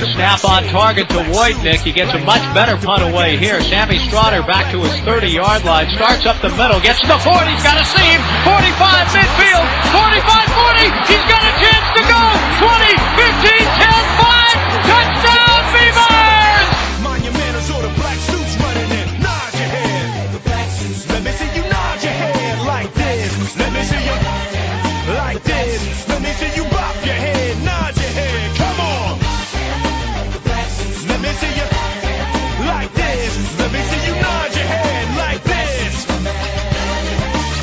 The snap on target to Wojtnik. He gets a much better punt away here. Sammy Strotter back to his 30-yard line. Starts up the middle. Gets to the 40. He's got a seam. 45 midfield. 45-40. He's got a chance to go. 20, 15, 10, 5. Touchdown, Beavers! Monumentals or the black suits running in. Nod your head. The black suits. Let me see you nod your head like this. Let me see you like this. Let me see you bop your head. Nod your head. Come on. The black suits. Let me see you like this. Let me see you nod your head like this.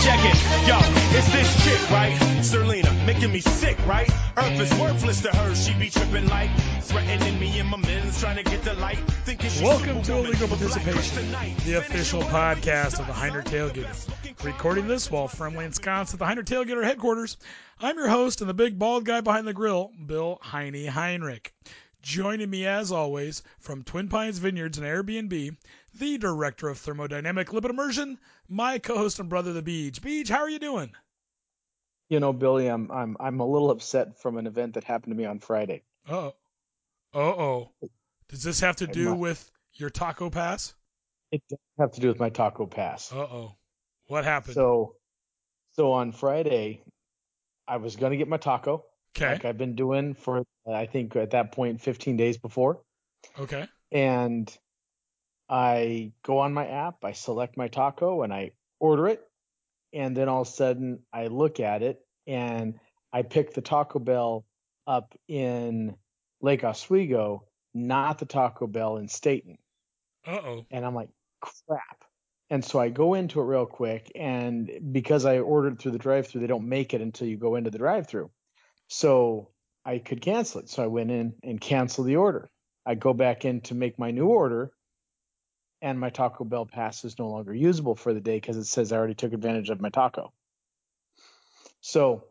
Check it, yo. It's this chick, right? Serlina, making me sick, right? Earth is worthless to her. She be tripping like threatening me and my men's trying to get the light. Welcome to Illegal Participation, the official podcast of the Heiner Tailgater. Recording this while firmly ensconced at the Heiner Tailgater headquarters, I'm your host and the big bald guy behind the grill, Bill Heine Heinrich. Joining me as always from Twin Pines Vineyards and Airbnb, the director of thermodynamic lipid immersion, my co-host and brother, The Beej. Beej, how are you doing? You know, Billy, I'm a little upset from an event that happened to me on Friday. Uh-oh. Does this have to do with your taco pass? It does have to do with my taco pass. Uh-oh. What happened? So on Friday, I was going to get my taco. Okay. Like I've been doing for, I think at that point, 15 days before. Okay. And I go on my app, I select my taco, and I order it. And then all of a sudden, I look at it, and I pick the Taco Bell up in Lake Oswego, not the Taco Bell in Staten. Uh-oh. And I'm like, crap. And so I go into it real quick, and because I ordered through the drive-thru, they don't make it until you go into the drive-thru. So I could cancel it. So I went in and canceled the order. I go back in to make my new order, and my Taco Bell pass is no longer usable for the day because it says I already took advantage of my taco. So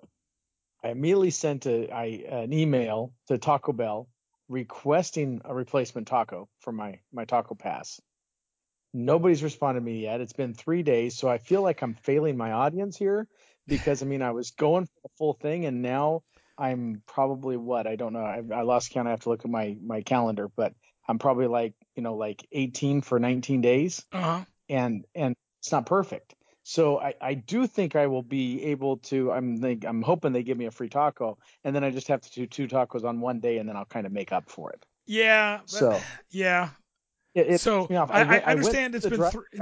I immediately sent an email to Taco Bell requesting a replacement taco for my taco pass. Nobody's responded to me yet. It's been 3 days, so I feel like I'm failing my audience here because, I mean, I was going for the full thing, and now I'm probably I don't know. I lost count. I have to look at my calendar, but I'm probably like 18 for 19 days. Uh-huh. And it's not perfect. So I do think I will be able to, I'm hoping they give me a free taco, and then I just have to do 2 tacos on one day, and then I'll kind of make up for it. Yeah. So, yeah. So you know, I understand it's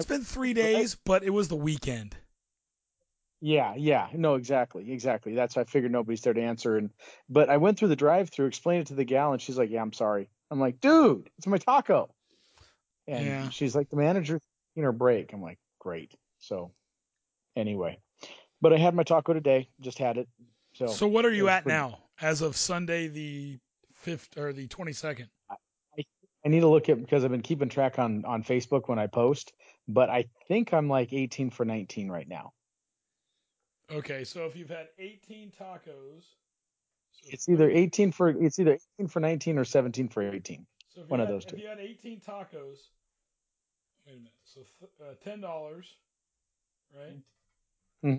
been 3 days, but it was the weekend. Yeah. No, exactly. That's why I figured nobody's there to answer. But I went through the drive-thru, explained it to the gal, and she's like, yeah, I'm sorry. I'm like, dude, it's my taco. And she's like, the manager's taking her break. I'm like, great. So anyway, but I had my taco today, just had it. So what are you at now as of Sunday, the 5th or the 22nd? I need to look at, because I've been keeping track on Facebook when I post, but I think I'm like 18 for 19 right now. Okay. So if you've had 18 tacos, it's either 18 for 19 or 17 for 18. So one of those two. If you had 18 tacos, wait a minute. So $10, right? Mm-hmm.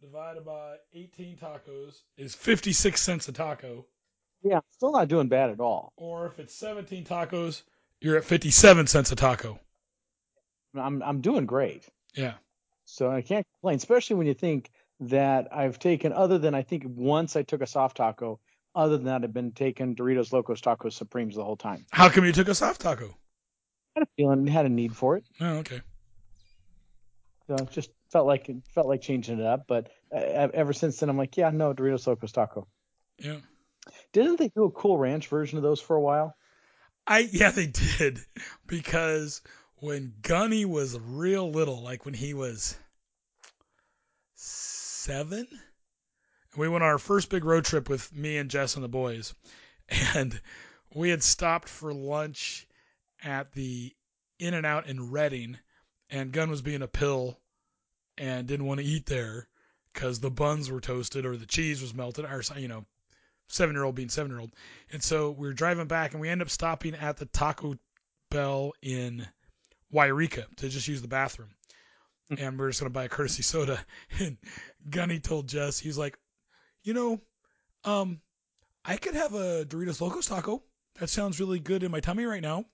Divided by 18 tacos is 56 cents a taco. Yeah, still not doing bad at all. Or if it's 17 tacos, you're at 57 cents a taco. I'm doing great. Yeah. So I can't complain, especially when you think that I've taken, other than I think once I took a soft taco, other than that, I've been taking Doritos Locos Tacos Supremes the whole time. How come you took a soft taco? I had a feeling, had a need for it. Oh, okay. So it just felt like changing it up, but ever since then, I'm like, yeah, no, Doritos Locos Taco. Yeah. Didn't they do a Cool Ranch version of those for a while? Yeah, they did, because when Gunny was real little, like when he was 7, we went on our first big road trip with me and Jess and the boys, and we had stopped for lunch at the In-N-Out in Redding, and Gunn was being a pill and didn't want to eat there because the buns were toasted or the cheese was melted, or, you know, 7-year-old being 7-year-old. And so we were driving back, and we ended up stopping at the Taco Bell in Yreka to just use the bathroom. And we're just going to buy a courtesy soda. And Gunny told Jess, he's like, you know, I could have a Doritos Locos Taco. That sounds really good in my tummy right now.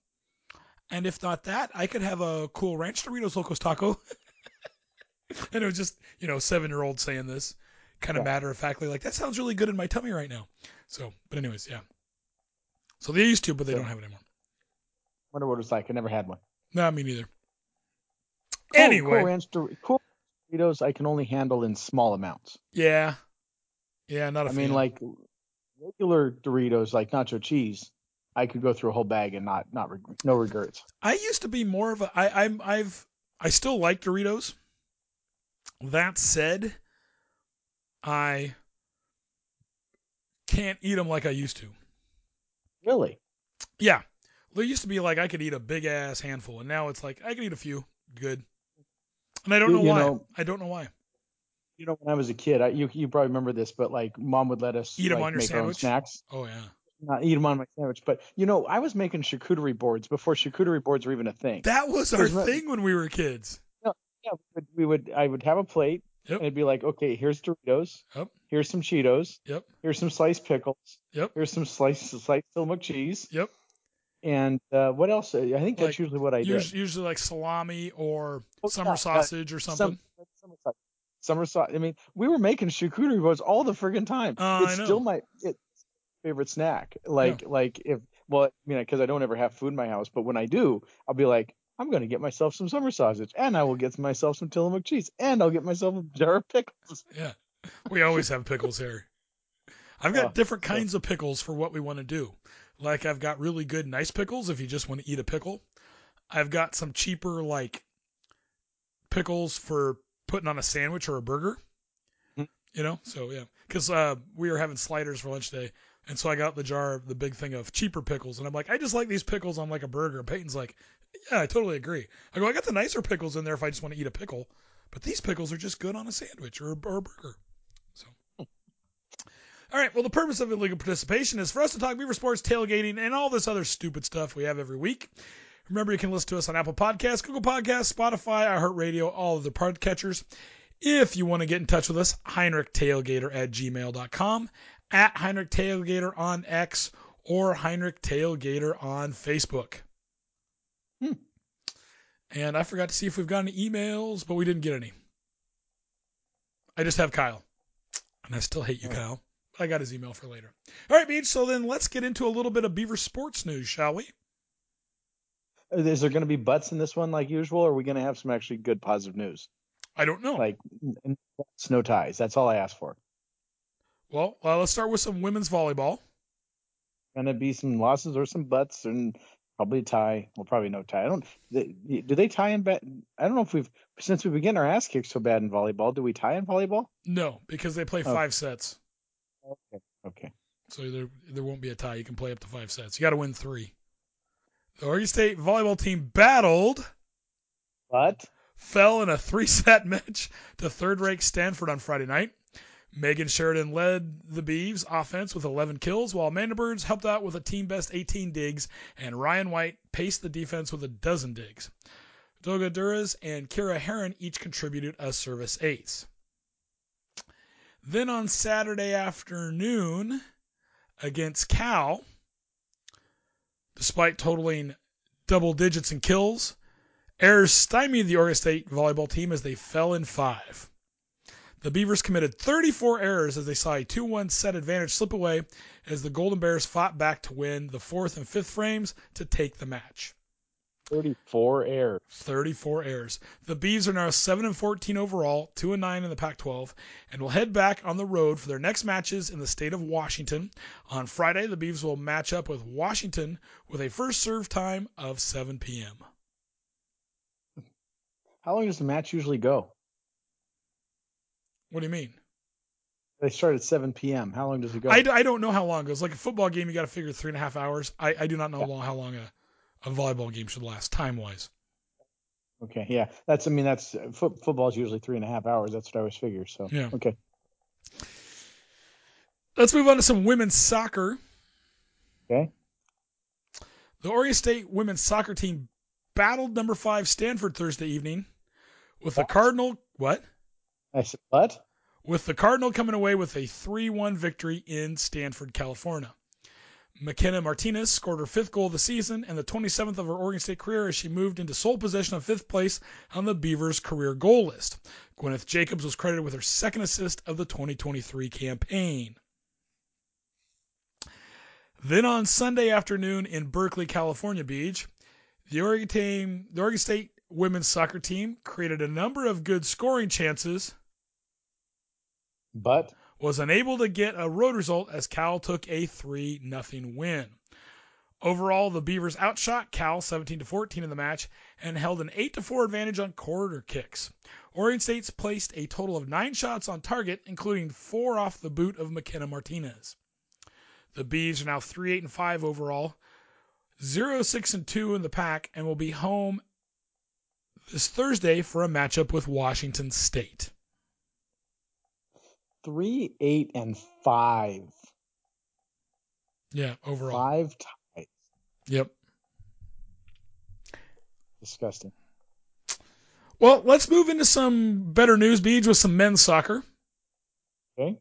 And if not that, I could have a Cool Ranch Doritos Locos Taco. And it was just, you know, 7-year-old saying this kind of matter-of-factly, like, that sounds really good in my tummy right now. So, but anyways, yeah. So they used to, but they don't have it anymore. Wonder what it's like. I never had one. No, me neither. Cool, anyway. Cool Doritos I can only handle in small amounts. Yeah. Yeah, not a fan. I mean, like, regular Doritos, like nacho cheese, I could go through a whole bag and no regrets. I used to be more of a, I still like Doritos. That said, I can't eat them like I used to. Really? Yeah. There used to be like, I could eat a big ass handful, and now it's like, I could eat a few. Good. And I don't know why. I don't know why. You know, when I was a kid, you probably remember this, but like mom would let us eat them on your sandwich. Snacks. Oh yeah. Not eat them on my sandwich, but you know, I was making charcuterie boards before charcuterie boards were even a thing. That was our thing when we were kids. No, yeah, I would have a plate, and it'd be like, okay, here's Doritos, here's some Cheetos, here's some sliced pickles, here's some sliced Tillamook cheese, and what else? I think that's like, usually what I do. Usually like salami or summer sausage or something. Summer sausage. I mean, we were making charcuterie boards all the friggin' time. It's still my favorite snack. Because I don't ever have food in my house, but when I do, I'll be like, I'm going to get myself some summer sausage, and I will get myself some Tillamook cheese, and I'll get myself a jar of pickles. Yeah, we always have pickles here. I've got different kinds of pickles for what we want to do. Like, I've got really good, nice pickles if you just want to eat a pickle. I've got some cheaper, like, pickles for putting on a sandwich or a burger. Mm-hmm. You know? So, yeah. Because we were having sliders for lunch today, and so I got the big thing of cheaper pickles. And I'm like, I just like these pickles on, like, a burger. And Peyton's like, yeah, I totally agree. I go, I got the nicer pickles in there if I just want to eat a pickle. But these pickles are just good on a sandwich or a burger. So... All right, well, the purpose of illegal participation is for us to talk Beaver sports, tailgating, and all this other stupid stuff we have every week. Remember, you can listen to us on Apple Podcasts, Google Podcasts, Spotify, iHeartRadio, all of the podcatchers. If you want to get in touch with us, HeinrichTailgater@gmail.com, at Heinrich Tailgater on X, or Heinrich Tailgater on Facebook. And I forgot to see if we've got any emails, but we didn't get any. I just have Kyle, and I still hate you, Kyle. I got his email for later. All right, Beej, so then let's get into a little bit of Beaver sports news, shall we? Is there going to be butts in this one like usual, or are we going to have some actually good positive news? I don't know. Like, no ties. That's all I asked for. Well, let's start with some women's volleyball. Going to be some losses or some butts and probably a tie. Well, probably no tie. Do they tie in I don't know if since we begin our ass kicks so bad in volleyball, do we tie in volleyball? No, because they play 5 sets. Okay. So there won't be a tie. You can play up to 5 sets. You got to win 3. The Oregon State volleyball team battled, but fell in a 3-set match to third-ranked Stanford on Friday night. Megan Sheridan led the Beavs offense with 11 kills, while Amanda Burns helped out with a team-best 18 digs, and Ryan White paced the defense with a 12 digs. Doga Duras and Kira Heron each contributed a service ace. Then on Saturday afternoon against Cal, despite totaling double digits in kills, errors stymied the Oregon State volleyball team as they fell in 5. The Beavers committed 34 errors as they saw a 2-1 set advantage slip away as the Golden Bears fought back to win the fourth and fifth frames to take the match. 34 errors. 34 errors. The Beavs are now 7-14 overall, 2-9 in the Pac-12, and will head back on the road for their next matches in the state of Washington. On Friday, the Beavs will match up with Washington with a first serve time of 7 p.m. How long does the match usually go? What do you mean? They start at 7 p.m. How long does it go? I don't know how long it goes. Like a football game, you got to figure 3.5 hours. I do not know how long a volleyball game should last time-wise. Okay, yeah. That's football is usually 3.5 hours. That's what I always figure. So, yeah. Okay. Let's move on to some women's soccer. Okay. The Oregon State women's soccer team battled number 5 Stanford Thursday evening with the Cardinal. What? I said, what? With the Cardinal coming away with a 3-1 victory in Stanford, California. McKenna Martinez scored her 5th goal of the season and the 27th of her Oregon State career as she moved into sole possession of 5th place on the Beavers' career goal list. Gwyneth Jacobs was credited with her 2nd assist of the 2023 campaign. Then on Sunday afternoon in Berkeley, California Beach, the Oregon State women's soccer team created a number of good scoring chances, but was unable to get a road result as Cal took a 3-0 win. Overall, the Beavers outshot Cal 17-14 in the match and held an 8-4 advantage on corner kicks. Oregon State's placed a total of 9 shots on target, including 4 off the boot of McKenna Martinez. The Beavs are now 3-8-5 overall, 0-6-2 in the pack, and will be home this Thursday for a matchup with Washington State. 3-8-5. Yeah, overall. 5 ties. Yep. Disgusting. Well, let's move into some better news, Beej, with some men's soccer. Okay.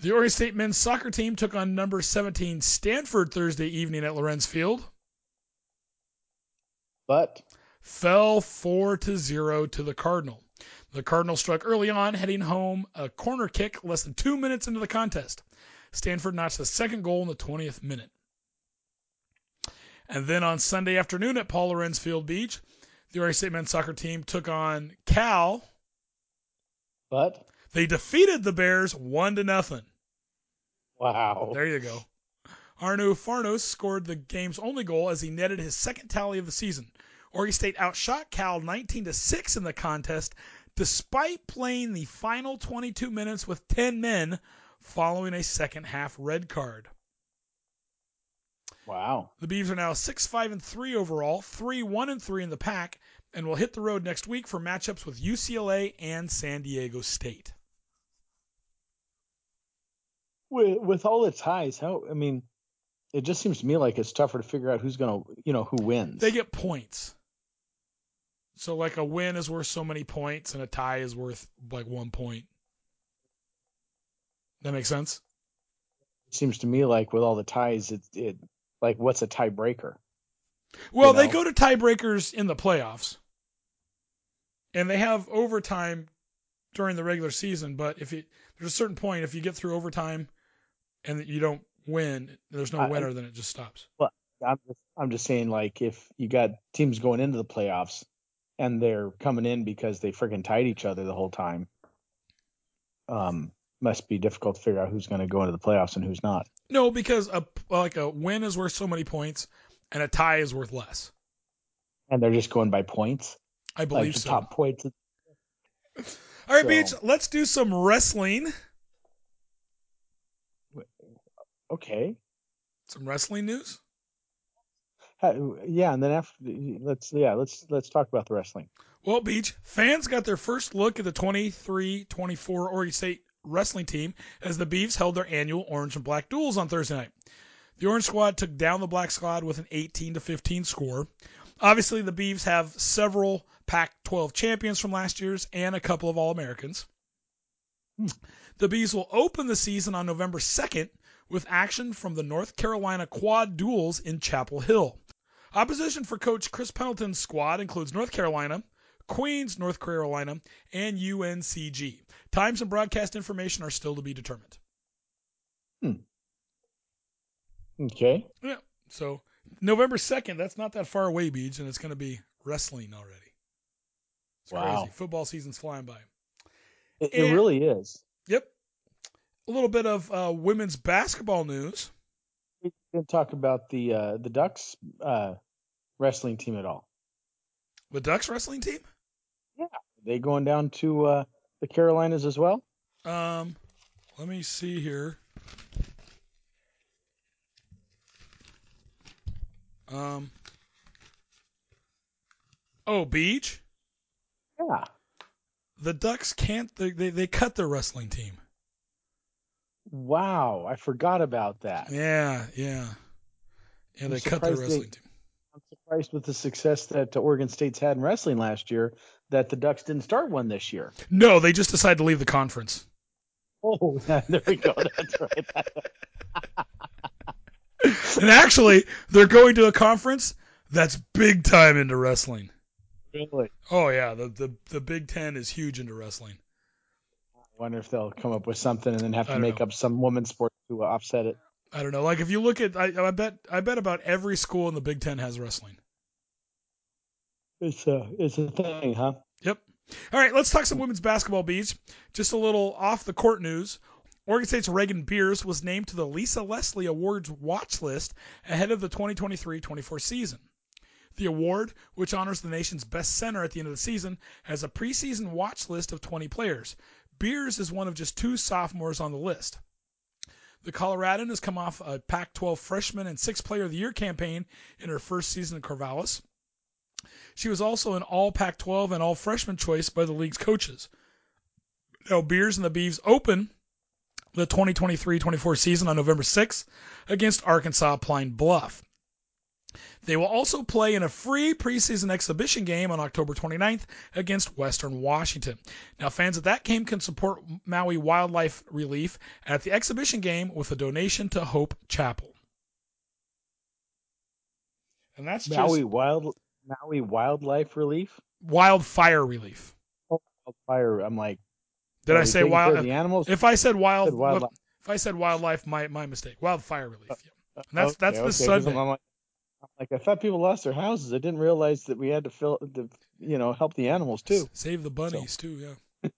The Oregon State men's soccer team took on number 17 Stanford Thursday evening at Lorenz Field. But fell 4-0 to the Cardinal. The Cardinal struck early on, heading home a corner kick less than 2 minutes into the contest. Stanford notched the 2nd goal in the 20th minute. And then on Sunday afternoon at Paul Lorenz Field Beach, the Oregon State men's soccer team took on Cal. But they defeated the Bears 1-0. Wow. There you go. Arno Farnos scored the game's only goal as he netted his 2nd tally of the season. Oregon State outshot Cal 19-6 in the contest, despite playing the final 22 minutes with 10 men following a second-half red card. Wow. The Beavs are now 6-5-3 overall, 3-1-3 in the pack, and will hit the road next week for matchups with UCLA and San Diego State. With all the ties, it just seems to me like it's tougher to figure out who's going to, who wins. They get points. So like a win is worth so many points and a tie is worth like 1 point. That makes sense? It seems to me like with all the ties, it like what's a tiebreaker? Well, they go to tiebreakers in the playoffs and they have overtime during the regular season. But there's a certain point, if you get through overtime and you don't win, there's no winner, then it just stops. Well, I'm just saying, like, if you got teams going into the playoffs and they're coming in because they freaking tied each other the whole time, must be difficult to figure out who's going to go into the playoffs and who's not. No, because a win is worth so many points and a tie is worth less. And they're just going by points. I believe so. Top points. All right, Beej, let's do some wrestling. Okay. Some wrestling news? Yeah, and then after let's talk about the wrestling. Well, Beej, fans got their first look at the 23-24 Oregon State wrestling team as the Beavs held their annual Orange and Black duels on Thursday night. The Orange squad took down the Black squad with an 18-15 score. Obviously, the Beavs have several Pac-12 champions from last year's and a couple of All-Americans. The Beavs will open the season on November 2nd with action from the North Carolina quad duels in Chapel Hill. Opposition for coach Chris Pendleton's squad includes North Carolina, Queens, North Carolina, and UNCG. Times and broadcast information are still to be determined. Okay. Yeah. So November 2nd, that's not that far away, Beej, and it's going to be wrestling already. It's crazy. Football season's flying by. It really is. Yep. A little bit of women's basketball news. We didn't talk about the Ducks wrestling team at all. The Ducks wrestling team? Yeah. Are they going down to the Carolinas as well? Let me see here. Oh, Beej? Yeah. The Ducks can't, they cut their wrestling team. Wow, I forgot about that. Yeah. Yeah, they cut their wrestling team. I'm surprised with the success that Oregon State's had in wrestling last year that the Ducks didn't start one this year. No, they just decided to leave the conference. Oh, there we go. That's right. And actually, they're going to a conference that's big time into wrestling. Really? Oh, yeah. The Big Ten is huge into wrestling. I wonder if they'll come up with something and then have to make up some women's sport to offset it. I don't know. Like if you look at, I bet about every school in the Big Ten has wrestling. It's a thing, huh? Yep. All right, let's talk some women's basketball, Beej. Just a little off the court news. Oregon State's Reagan Beers was named to the Lisa Leslie Awards watch list ahead of the 2023-24 season. The award, which honors the nation's best center at the end of the season, has a preseason watch list of 20 players. Beers is one of just two sophomores on the list. The Coloradan has come off a Pac-12 freshman and sixth player of the year campaign in her first season at Corvallis. She was also an all Pac-12 and all freshman choice by the league's coaches. Now, Beers and the Beeves open the 2023-24 season on November 6th against Arkansas Pine Bluff. They will also play in a free preseason exhibition game on October 29th against Western Washington. Now, fans of that game can support Maui Wildlife Relief at the exhibition game with a donation to Hope Chapel. And that's Maui Wildlife Relief? Wildfire Relief. Oh, wildfire. I'm like, did I say wild? The animals? If I said wildlife, my mistake. Wildfire Relief. Yeah. And that's this Sunday. I thought people lost their houses. I didn't realize that we had to help the animals too. Save the bunnies too, yeah.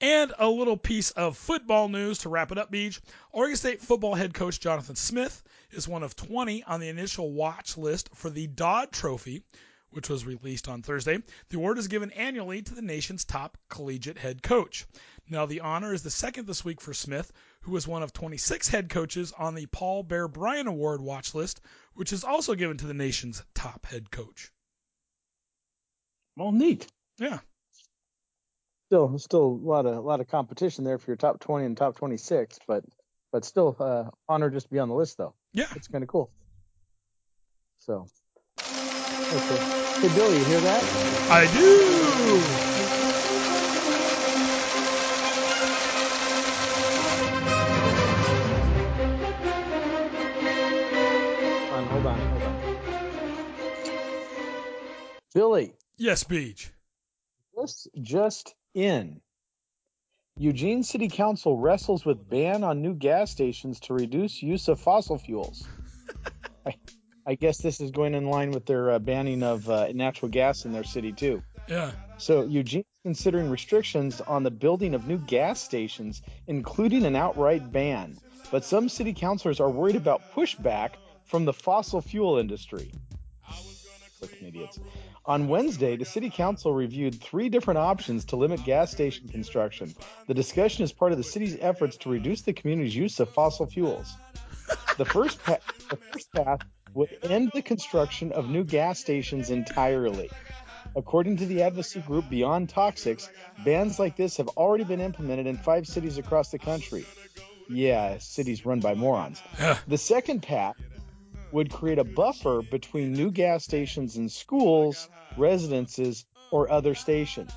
And a little piece of football news to wrap it up, Beej. Oregon State football head coach Jonathan Smith is one of 20 on the initial watch list for the Dodd Trophy, which was released on Thursday. The award is given annually to the nation's top collegiate head coach. Now, the honor is the second this week for Smith, who was one of 26 head coaches on the Paul Bear Bryant Award watch list, which is also given to the nation's top head coach. Well, neat. Yeah. Still a lot of competition there for your top 20 and top 26, but still honor just to be on the list though. Yeah. It's kind of cool. So. Okay. Hey, Bill, you hear that? I do. Hold on. Billy. Yes, Beej. This just in. Eugene City Council wrestles with ban on new gas stations to reduce use of fossil fuels. I guess this is going in line with their banning of natural gas in their city, too. Yeah. So Eugene is considering restrictions on the building of new gas stations, including an outright ban. But some city councilors are worried about pushback from the fossil fuel industry. Freaking idiots. On Wednesday, the city council reviewed three different options to limit gas station construction. The discussion is part of the city's efforts to reduce the community's use of fossil fuels. The first path would end the construction of new gas stations entirely. According to the advocacy group Beyond Toxics, bans like this have already been implemented in 5 cities across the country. Yeah, cities run by morons. The second path would create a buffer between new gas stations and schools, residences, or other stations.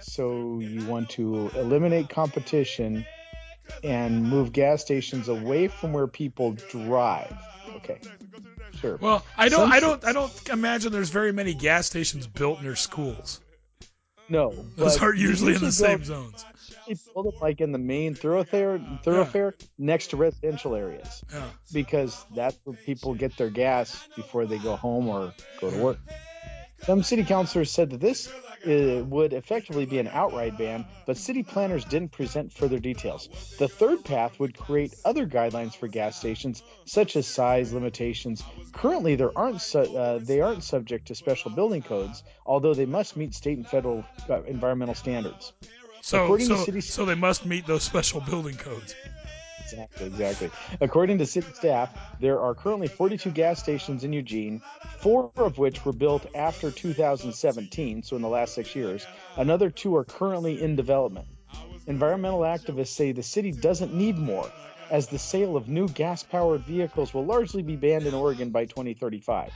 So you want to eliminate competition and move gas stations away from where people drive. Okay. Sure. Well, I don't imagine there's very many gas stations built near schools. No, those are usually in the same zones. They build it like in the main thoroughfare next to residential areas, because that's where people get their gas before they go home or go to work. Some city councilors said that this would effectively be an outright ban, but city planners didn't present further details. The third path would create other guidelines for gas stations, such as size limitations. Currently, they aren't subject to special building codes, although they must meet state and federal environmental standards. So they must meet those special building codes. Exactly. According to city staff, there are currently 42 gas stations in Eugene, 4 of which were built after 2017, so in the last 6 years. Another 2 are currently in development. Environmental activists say the city doesn't need more, as the sale of new gas-powered vehicles will largely be banned in Oregon by 2035.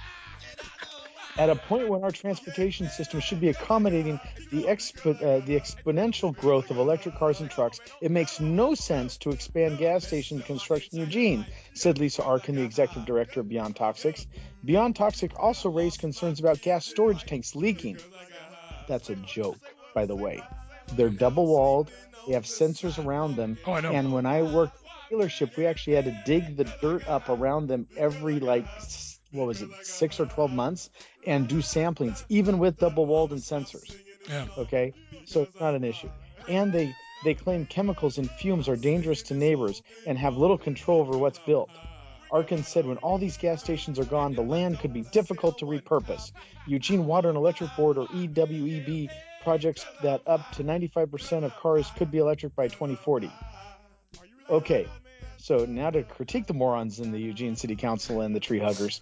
At a point when our transportation system should be accommodating the exponential growth of electric cars and trucks, it makes no sense to expand gas station construction in Eugene, said Lisa Arkin, the executive director of Beyond Toxics. Beyond Toxic also raised concerns about gas storage tanks leaking. That's a joke, by the way. They're double-walled. They have sensors around them. Oh, I know. And when I worked at the dealership, we actually had to dig the dirt up around them every, 6 or 12 months and do samplings, even with double-walled and sensors. Yeah. Okay? So it's not an issue. And they claim chemicals and fumes are dangerous to neighbors and have little control over what's built. Arkin said when all these gas stations are gone, the land could be difficult to repurpose. Eugene Water and Electric Board, or EWEB, projects that up to 95% of cars could be electric by 2040. Okay. So now to critique the morons in the Eugene City Council and the tree huggers.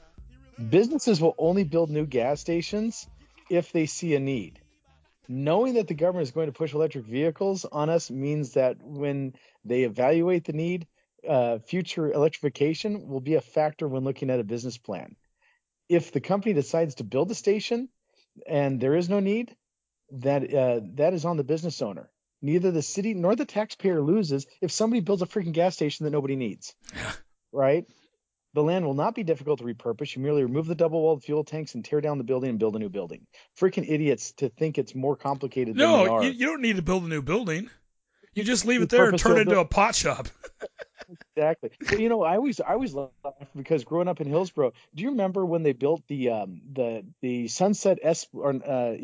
Businesses will only build new gas stations if they see a need. Knowing that the government is going to push electric vehicles on us means that when they evaluate the need, future electrification will be a factor when looking at a business plan. If the company decides to build a station and there is no need, that is on the business owner. Neither the city nor the taxpayer loses if somebody builds a freaking gas station that nobody needs, right? The land will not be difficult to repurpose. You merely remove the double-walled fuel tanks and tear down the building and build a new building. Freaking idiots to think it's more complicated than they are. No, you don't need to build a new building. You just leave it there and turn it into a pot shop. Exactly. Well, I always laugh because growing up in Hillsborough, do you remember when they built the the Sunset Esplanade?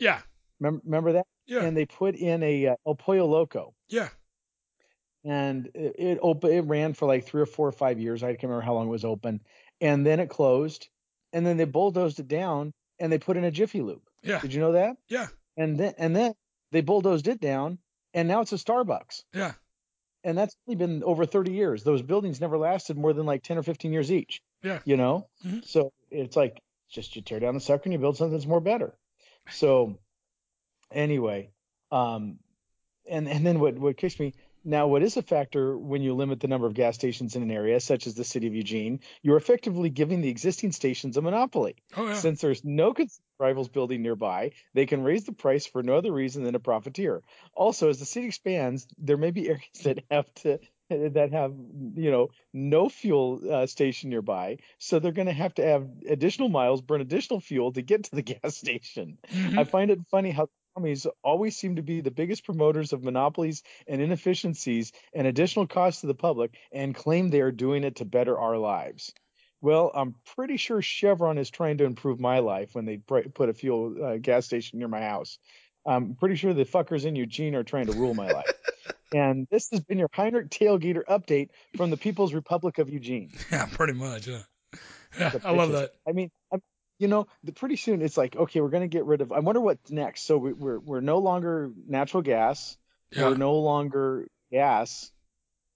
Yeah. Remember that? Yeah. And they put in a El Pollo Loco. Yeah. And it ran for 3 or 4 or 5 years. I can't remember how long it was open. And then it closed. And then they bulldozed it down and they put in a Jiffy Lube. Yeah. Did you know that? Yeah. And then they bulldozed it down and now it's a Starbucks. Yeah. And that's only been over 30 years. Those buildings never lasted more than 10 or 15 years each. Yeah. You know? Mm-hmm. So it's just you tear down the sucker and you build something that's more better. So anyway, and then what kicks me. Now, what is a factor when you limit the number of gas stations in an area, such as the city of Eugene, you're effectively giving the existing stations a monopoly. Oh, yeah. Since there's no rivals building nearby, they can raise the price for no other reason than to profiteer. Also, as the city expands, there may be areas that have no fuel station nearby, so they're going to have additional miles, burn additional fuel to get to the gas station. Mm-hmm. I find it funny how commies always seem to be the biggest promoters of monopolies and inefficiencies and additional costs to the public and claim they are doing it to better our lives. Well, I'm pretty sure Chevron is trying to improve my life when they put a fuel gas station near my house. I'm pretty sure the fuckers in Eugene are trying to rule my life. And this has been your Heiner Tailgater update from the People's Republic of Eugene. Yeah, pretty much. Yeah, I love that. I mean, pretty soon it's okay, we're going to get rid of. I wonder what's next. So we're no longer natural gas. Yeah. We're no longer gas.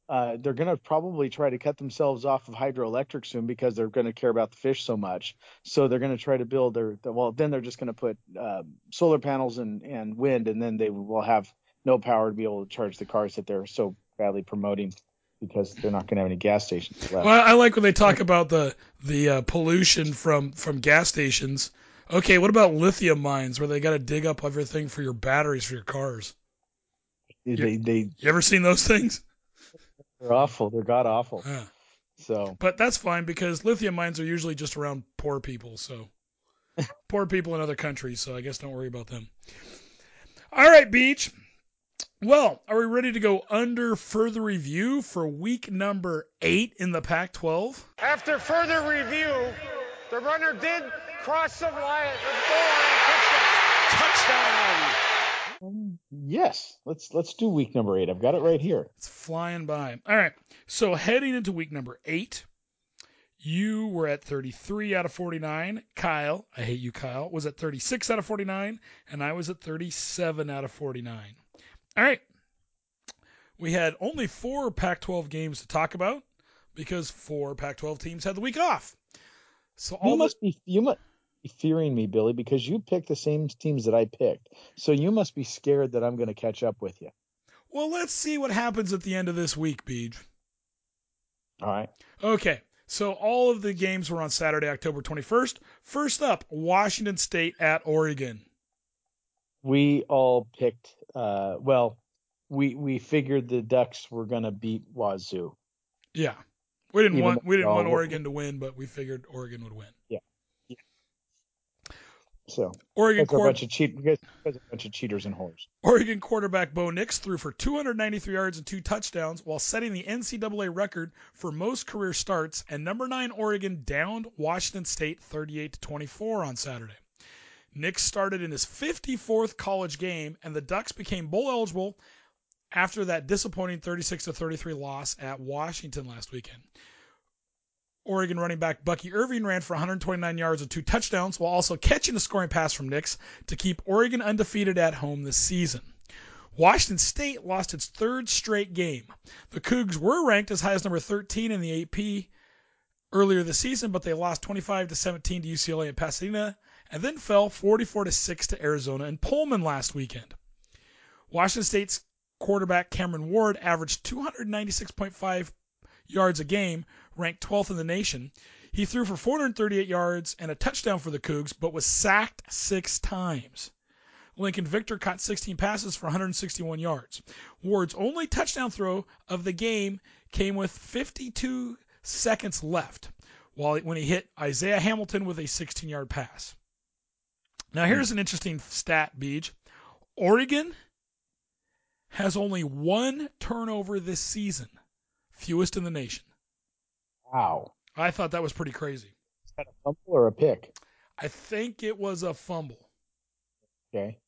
They're going to probably try to cut themselves off of hydroelectric soon because they're going to care about the fish so much. So they're going to try to build then they're just going to put solar panels and wind, and then they will have no power to be able to charge the cars that they're so badly promoting, because they're not going to have any gas stations left. Well, I like when they talk about the pollution from gas stations. Okay, what about lithium mines where they got to dig up everything for your batteries for your cars? You ever seen those things? They're awful. They're god awful. Yeah. So, but that's fine because lithium mines are usually just around poor people. So poor people in other countries. So I guess don't worry about them. All right, Beej. Well, are we ready to go under further review for week number 8 in the Pac-12? After further review, the runner did cross the line. Touchdown. Yes, let's do week number 8. I've got it right here. It's flying by. All right, so heading into week number 8, you were at 33 out of 49. Kyle, I hate you, Kyle, was at 36 out of 49, and I was at 37 out of 49. All right, we had only 4 Pac-12 games to talk about because 4 Pac-12 teams had the week off. So all you must be fearing me, Billy, because you picked the same teams that I picked. So you must be scared that I'm going to catch up with you. Well, let's see what happens at the end of this week, Beej. All right. Okay, so all of the games were on Saturday, October 21st. First up, Washington State at Oregon. We all picked. We figured the Ducks were going to beat Wazoo. Yeah, we didn't want Oregon to win, but we figured Oregon would win. Yeah. So Oregon a bunch of cheaters and whores. Oregon quarterback Bo Nix threw for 293 yards and 2 touchdowns while setting the NCAA record for most career starts. And number 9 Oregon downed Washington State 38-24 on Saturday. Nix started in his 54th college game, and the Ducks became bowl eligible after that disappointing 36-33 loss at Washington last weekend. Oregon running back Bucky Irving ran for 129 yards and 2 touchdowns while also catching a scoring pass from Nix to keep Oregon undefeated at home this season. Washington State lost its 3rd straight game. The Cougs were ranked as high as number 13 in the AP earlier this season, but they lost 25-17 to UCLA in Pasadena, and then fell 44-6 to Arizona and Pullman last weekend. Washington State's quarterback Cameron Ward averaged 296.5 yards a game, ranked 12th in the nation. He threw for 438 yards and a touchdown for the Cougs, but was sacked 6 times. Lincoln Victor caught 16 passes for 161 yards. Ward's only touchdown throw of the game came with 52 seconds left, when he hit Isaiah Hamilton with a 16-yard pass. Now, here's an interesting stat, Beej. Oregon has only 1 turnover this season, fewest in the nation. Wow. I thought that was pretty crazy. Is that a fumble or a pick? I think it was a fumble. Okay.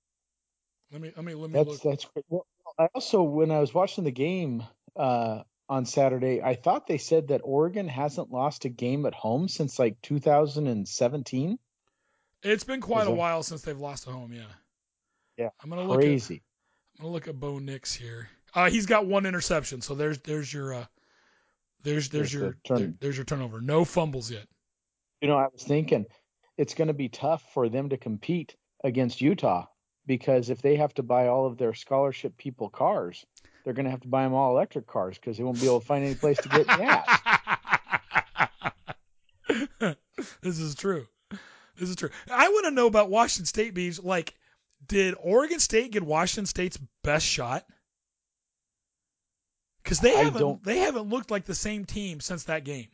Let me look. That's great. Well, I also, when I was watching the game on Saturday, I thought they said that Oregon hasn't lost a game at home since like 2017. It's been quite a while since they've lost at home, yeah. Yeah, I'm gonna look at Bo Nix here. He's got 1 interception, so there's your turnover. No fumbles yet. You know, I was thinking it's going to be tough for them to compete against Utah because if they have to buy all of their scholarship people cars, they're going to have to buy them all electric cars because they won't be able to find any place to get gas. This is true. I want to know about Washington State, Beej. Like, did Oregon State get Washington State's best shot? Because they haven't looked like the same team since that game.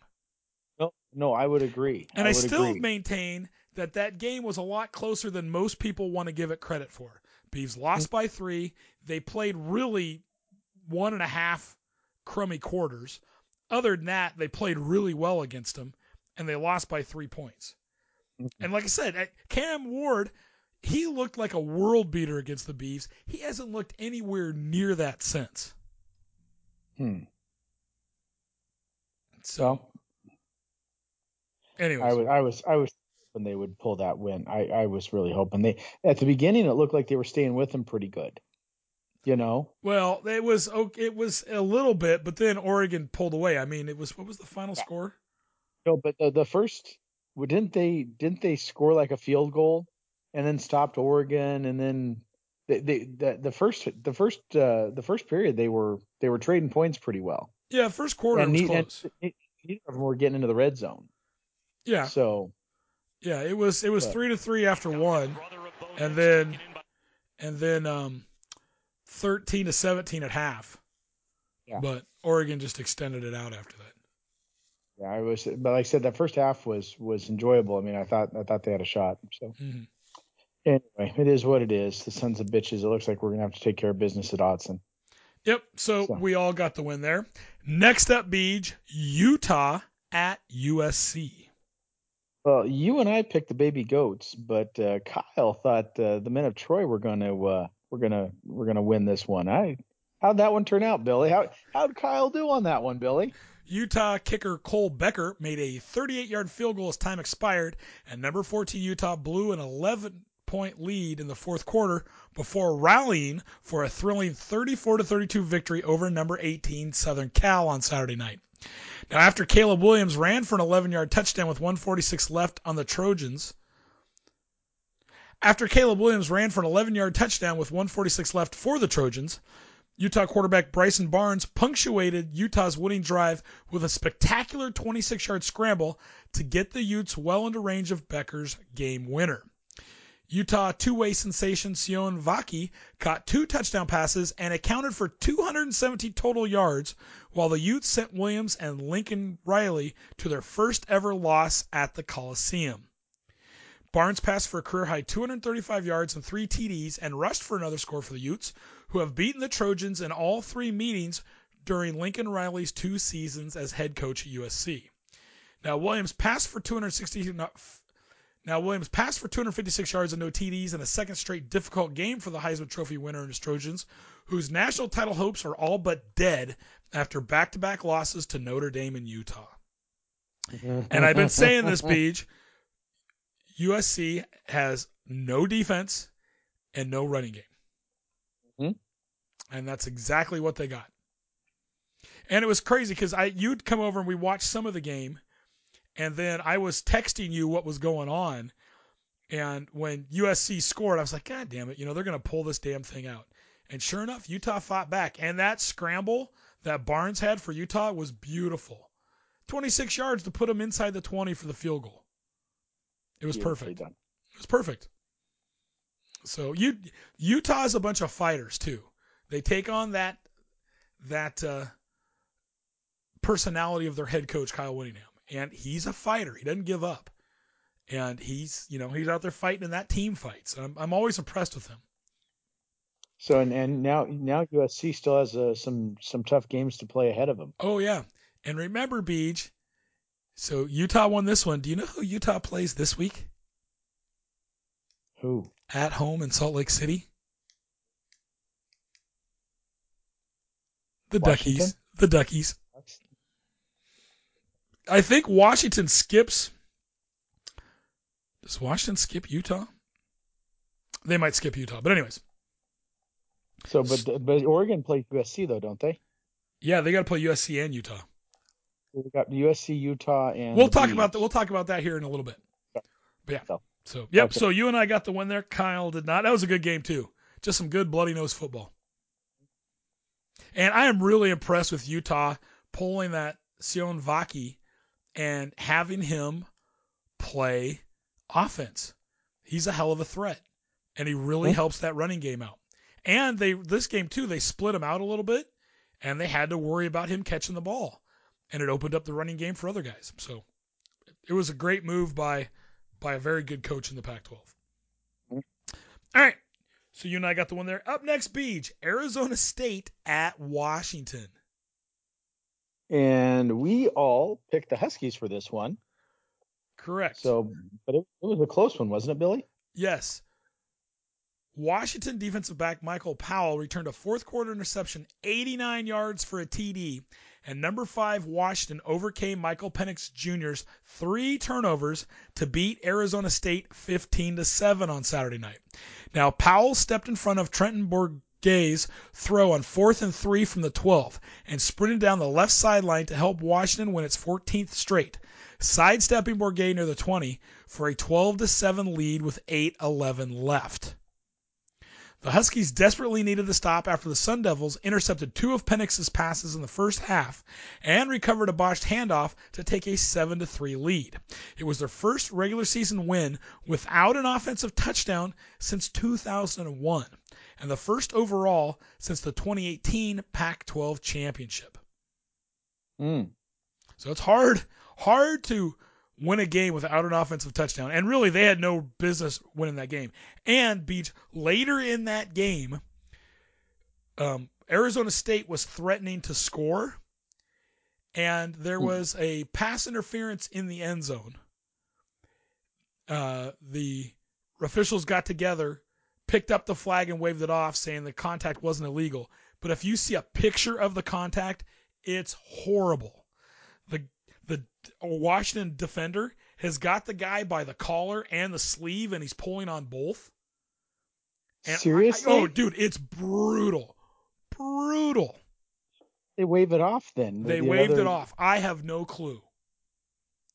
No, I would agree. And I still maintain that game was a lot closer than most people want to give it credit for. Beavs lost by 3. They played really 1.5 crummy quarters. Other than that, they played really well against them, and they lost by 3 points. And like I said, Cam Ward, he looked like a world beater against the Beavs. He hasn't looked anywhere near that since. So, anyway, I was hoping they would pull that win. I was really hoping at the beginning it looked like they were staying with them pretty good. You know. Well, it was a little bit, but then Oregon pulled away. I mean, what was the final score? No, but the first. Didn't they score like a field goal and then stopped Oregon? And then the first period, they were trading points pretty well. Yeah. First quarter. And was close. And neither of them were getting into the red zone. Yeah. So yeah, it was 3-3 after 1 and then 13-17 at half, yeah. But Oregon just extended it out after that. Yeah, I was, but like I said, that first half was enjoyable. I mean, I thought they had a shot. So Anyway, it is what it is. The sons of bitches. It looks like we're gonna have to take care of business at Odson. Yep. So we all got the win there. Next up, Beej, Utah at USC. Well, you and I picked the baby goats, but Kyle thought the men of Troy were gonna win this one. How'd that one turn out, Billy? How'd Kyle do on that one, Billy? Utah kicker Cole Becker made a 38-yard field goal as time expired, and number 14 Utah blew an 11-point lead in the fourth quarter before rallying for a thrilling 34-32 victory over number 18 Southern Cal on Saturday night. Now, after Caleb Williams ran for an 11-yard touchdown with 1:46 left on the Trojans. Utah quarterback Bryson Barnes punctuated Utah's winning drive with a spectacular 26-yard scramble to get the Utes well into range of Becker's game winner. Utah two-way sensation Sione Vaki caught two touchdown passes and accounted for 270 total yards, while the Utes sent Williams and Lincoln Riley to their first-ever loss at the Coliseum. Barnes passed for a career-high 235 yards and three TDs and rushed for another score for the Utes, who have beaten the Trojans in all three meetings during Lincoln Riley's two seasons as head coach at USC. Now, Williams passed for 256 yards and no TDs in a second straight difficult game for the Heisman Trophy winner and his Trojans, whose national title hopes are all but dead after back-to-back losses to Notre Dame and Utah. And I've been saying this, Beej, USC has no defense and no running game. Mm-hmm. And that's exactly what they got. And it was crazy because you'd come over and we watched some of the game, and then I was texting you what was going on. And when USC scored, I was like, God damn it, they're going to pull this damn thing out. And sure enough, Utah fought back. And that scramble that Barnes had for Utah was beautiful. 26 yards to put them inside the 20 for the field goal. It was perfect. It was perfect. So Utah's a bunch of fighters too. They take on that personality of their head coach Kyle Whittingham, and he's a fighter. He doesn't give up, and he's out there fighting, and that team fights. I'm always impressed with him. So and now USC still has some tough games to play ahead of them. Oh yeah, and remember, Beej. So Utah won this one. Do you know who Utah plays this week? Who? At home in Salt Lake City. The Washington? Duckies. The Duckies. I think Washington skips. Does Washington skip Utah? They might skip Utah, but anyways. So, but Oregon plays USC though, don't they? Yeah, they got to play USC and Utah. We got USC, Utah, and we'll talk about that here in a little bit. But yeah. So yep. Okay. So you and I got the win there. Kyle did not. That was a good game too. Just some good bloody nose football. And I am really impressed with Utah pulling that Sione Vaki and having him play offense. He's a hell of a threat, and he really helps that running game out. And this game too, they split him out a little bit, and they had to worry about him catching the ball. And it opened up the running game for other guys. So it was a great move by a very good coach in the Pac-12. All right. So you and I got the one there. Up next, Beej, Arizona State at Washington. And we all picked the Huskies for this one. Correct. So, but it was a close one, wasn't it, Billy? Yes. Washington defensive back Michael Powell returned a fourth-quarter interception, 89 yards for a TD, and number 5 Washington overcame Michael Penix Jr.'s 3 turnovers to beat Arizona State 15-7 on Saturday night. Now, Powell stepped in front of Trenton Bourge's throw on 4th and 3 from the 12 and sprinted down the left sideline to help Washington win its 14th straight, sidestepping Bourget near the 20 for a 12-7 lead with 8:11 left. The Huskies desperately needed the stop after the Sun Devils intercepted 2 of Penix's passes in the first half and recovered a botched handoff to take a 7-3 lead. It was their first regular season win without an offensive touchdown since 2001 and the first overall since the 2018 Pac-12 championship. So it's hard. hard to win a game without an offensive touchdown. And really, they had no business winning that game. And Beej, later in that game, Arizona State was threatening to score, and there was a pass interference in the end zone. The officials got together, picked up the flag, and waved it off, saying the contact wasn't illegal. But if you see a picture of the contact, it's horrible. The Washington defender has got the guy by the collar and the sleeve, and he's pulling on both. And seriously? Oh, dude, it's brutal. Brutal. They wave it off then. They waved it off. I have no clue.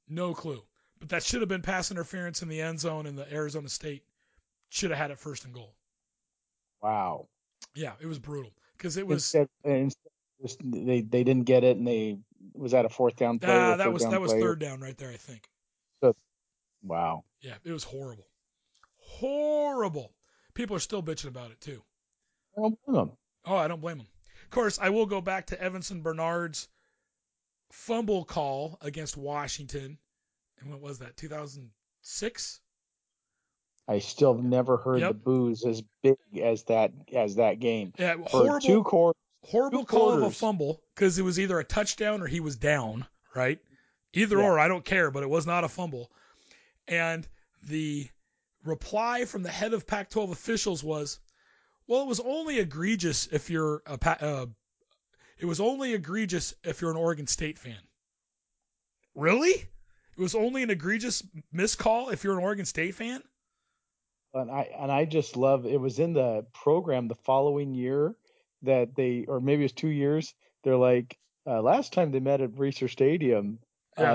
No clue. But that should have been pass interference in the end zone, and the Arizona State should have had it first and goal. Wow. Yeah, it was brutal. Because it was... They didn't get it, and they... Was that a fourth down play? That was third down right there, I think. So, wow. Yeah, it was horrible. Horrible. People are still bitching about it, too. I don't blame them. Oh, I don't blame them. Of course, I will go back to Evanson Bernard's fumble call against Washington. And what was that, 2006? I still have never heard the boos as big as that game. Yeah, horrible. For horrible call of a fumble, because it was either a touchdown or he was down, right? Either or, I don't care, but it was not a fumble. And the reply from the head of Pac-12 officials was, well, it was only egregious if you're an Oregon State fan. Really? It was only an egregious miscall if you're an Oregon State fan? And I just love, it was in the program the following year that they, or maybe it was 2 years, they're like, last time they met at Reeser Stadium, they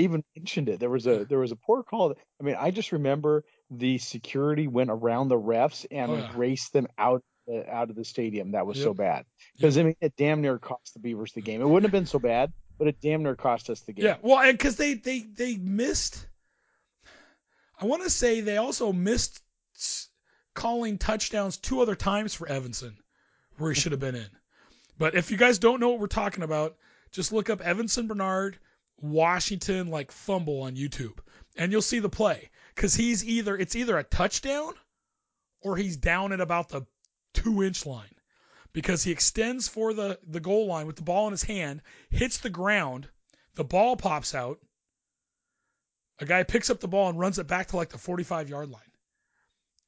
even mentioned it. There was a poor call. I mean, I just remember the security went around the refs and raced them out of the stadium. That was so bad. Because, I mean, it damn near cost the Beavers the game. It wouldn't have been so bad, but it damn near cost us the game. Yeah, well, because they missed – I want to say they also missed calling touchdowns 2 other times for Evanson where he should have been in. But if you guys don't know what we're talking about, just look up Evanson Bernard – Washington fumble on YouTube, and you'll see the play, because it's either a touchdown or he's down at about the 2-inch line, because he extends for the goal line with the ball in his hand, hits the ground, the ball pops out, a guy picks up the ball and runs it back to the 45-yard line,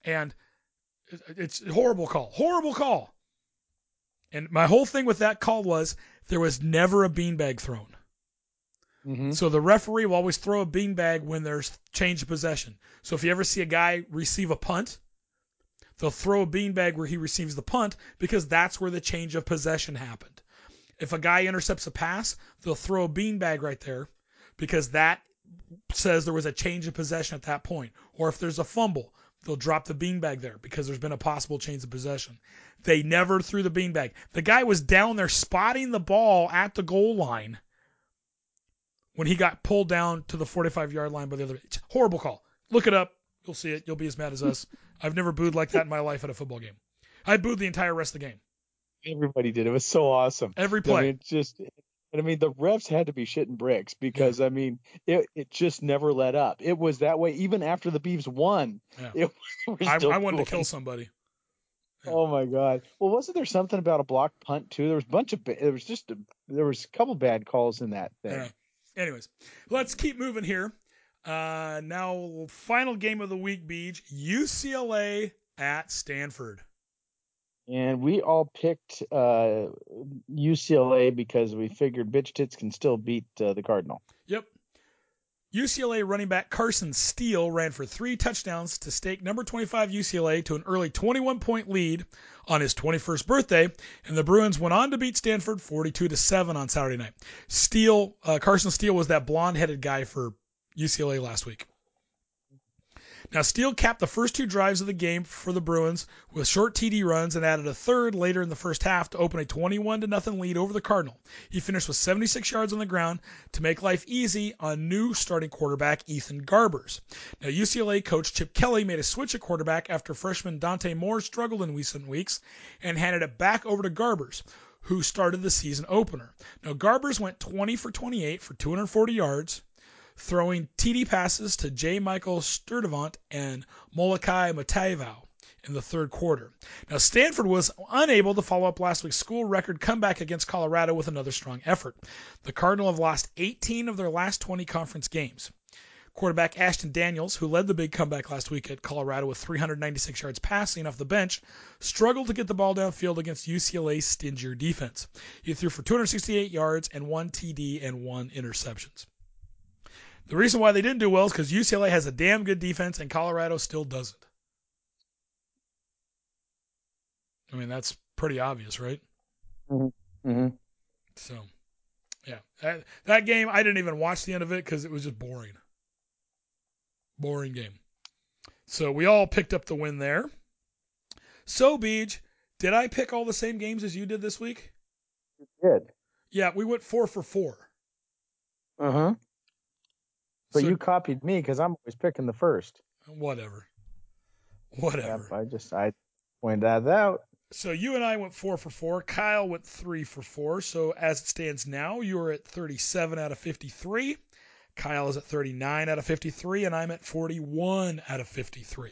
and it's a horrible call. And my whole thing with that call was there was never a beanbag thrown. Mm-hmm. So the referee will always throw a beanbag when there's change of possession. So if you ever see a guy receive a punt, they'll throw a beanbag where he receives the punt, because that's where the change of possession happened. If a guy intercepts a pass, they'll throw a beanbag right there, because that says there was a change of possession at that point. Or if there's a fumble, they'll drop the beanbag there because there's been a possible change of possession. They never threw the beanbag. The guy was down there spotting the ball at the goal line when he got pulled down to the 45-yard line by the other. It's a horrible call. Look it up. You'll see it. You'll be as mad as us. I've never booed like that in my life at a football game. I booed the entire rest of the game. Everybody did. It was so awesome. Every play. The refs had to be shitting bricks, because, it just never let up. It was that way even after the Beavs won. Yeah. I wanted to kill somebody. Yeah. Oh my God! Well, wasn't there something about a blocked punt too? There was a couple bad calls in that thing. Yeah. Anyways, let's keep moving here. Now, final game of the week, Beej, UCLA at Stanford. And we all picked UCLA because we figured bitch tits can still beat the Cardinal. Yep. UCLA running back Carson Steele ran for 3 touchdowns to stake number 25 UCLA to an early 21-point lead on his 21st birthday, and the Bruins went on to beat Stanford 42-7 on Saturday night. Carson Steele was that blonde-headed guy for UCLA last week. Now, Steele capped the first 2 drives of the game for the Bruins with short TD runs and added a third later in the first half to open a 21-0 lead over the Cardinal. He finished with 76 yards on the ground to make life easy on new starting quarterback Ethan Garbers. Now, UCLA coach Chip Kelly made a switch at quarterback after freshman Dante Moore struggled in recent weeks and handed it back over to Garbers, who started the season opener. Now, Garbers went 20 for 28 for 240 yards, throwing TD passes to J. Michael Sturdivant and Molokai Matavau in the third quarter. Now, Stanford was unable to follow up last week's school record comeback against Colorado with another strong effort. The Cardinal have lost 18 of their last 20 conference games. Quarterback Ashton Daniels, who led the big comeback last week at Colorado with 396 yards passing off the bench, struggled to get the ball downfield against UCLA's stingier defense. He threw for 268 yards and one TD and one interceptions. The reason why they didn't do well is because UCLA has a damn good defense and Colorado still doesn't. I mean, that's pretty obvious, right? Mm-hmm. So, yeah. That game, I didn't even watch the end of it because it was just boring. Boring game. So we all picked up the win there. So, Beej, did I pick all the same games as you did this week? You did. Yeah, we went 4 for 4. Uh-huh. So you copied me because I'm always picking the first. Whatever. Yep, I pointed that out. So you and I went 4 for 4. Kyle went 3 for 4. So as it stands now, you're at 37 out of 53. Kyle is at 39 out of 53, and I'm at 41 out of 53.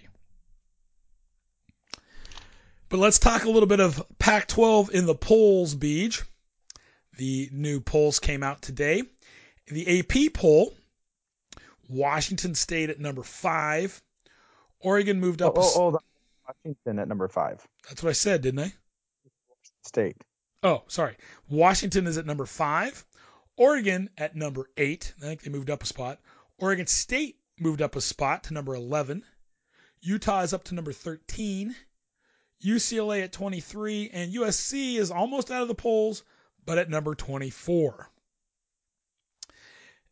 But let's talk a little bit of Pac-12 in the polls, Beej. The new polls came out today. In the AP poll, Washington stayed at number 5. Oregon moved up. Hold on. Washington at number 5. That's what I said, didn't I? State. Oh, sorry. Washington is at number 5. Oregon at number 8. I think they moved up a spot. Oregon State moved up a spot to number 11. Utah is up to number 13. UCLA at 23. And USC is almost out of the polls, but at number 24.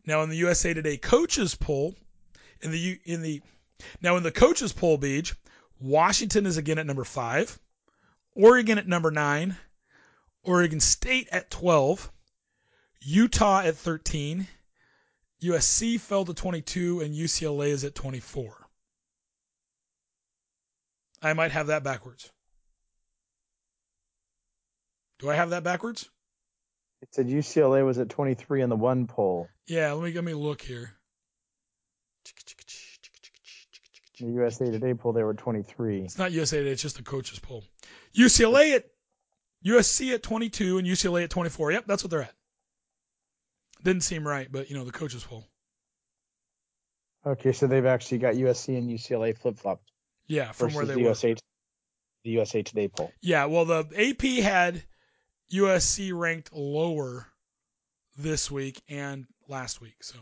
Now in the USA Today coaches poll, in the coaches poll, Beej, Washington is again at number 5. Oregon at number 9. Oregon State at 12. Utah at 13, USC fell to 22, and UCLA is at 24. I might have that backwards. Do I have that backwards? It said UCLA was at 23 in the one poll. Yeah, let me look here. The USA Today poll, they were 23. It's not USA Today, it's just the coaches poll. USC at 22 and UCLA at 24. Yep, that's what they're at. Didn't seem right, but, the coaches poll. Okay, so they've actually got USC and UCLA flip-flopped. Yeah, from where they were. The USA Today poll. Yeah, well, the AP had USC ranked lower this week and last week, so.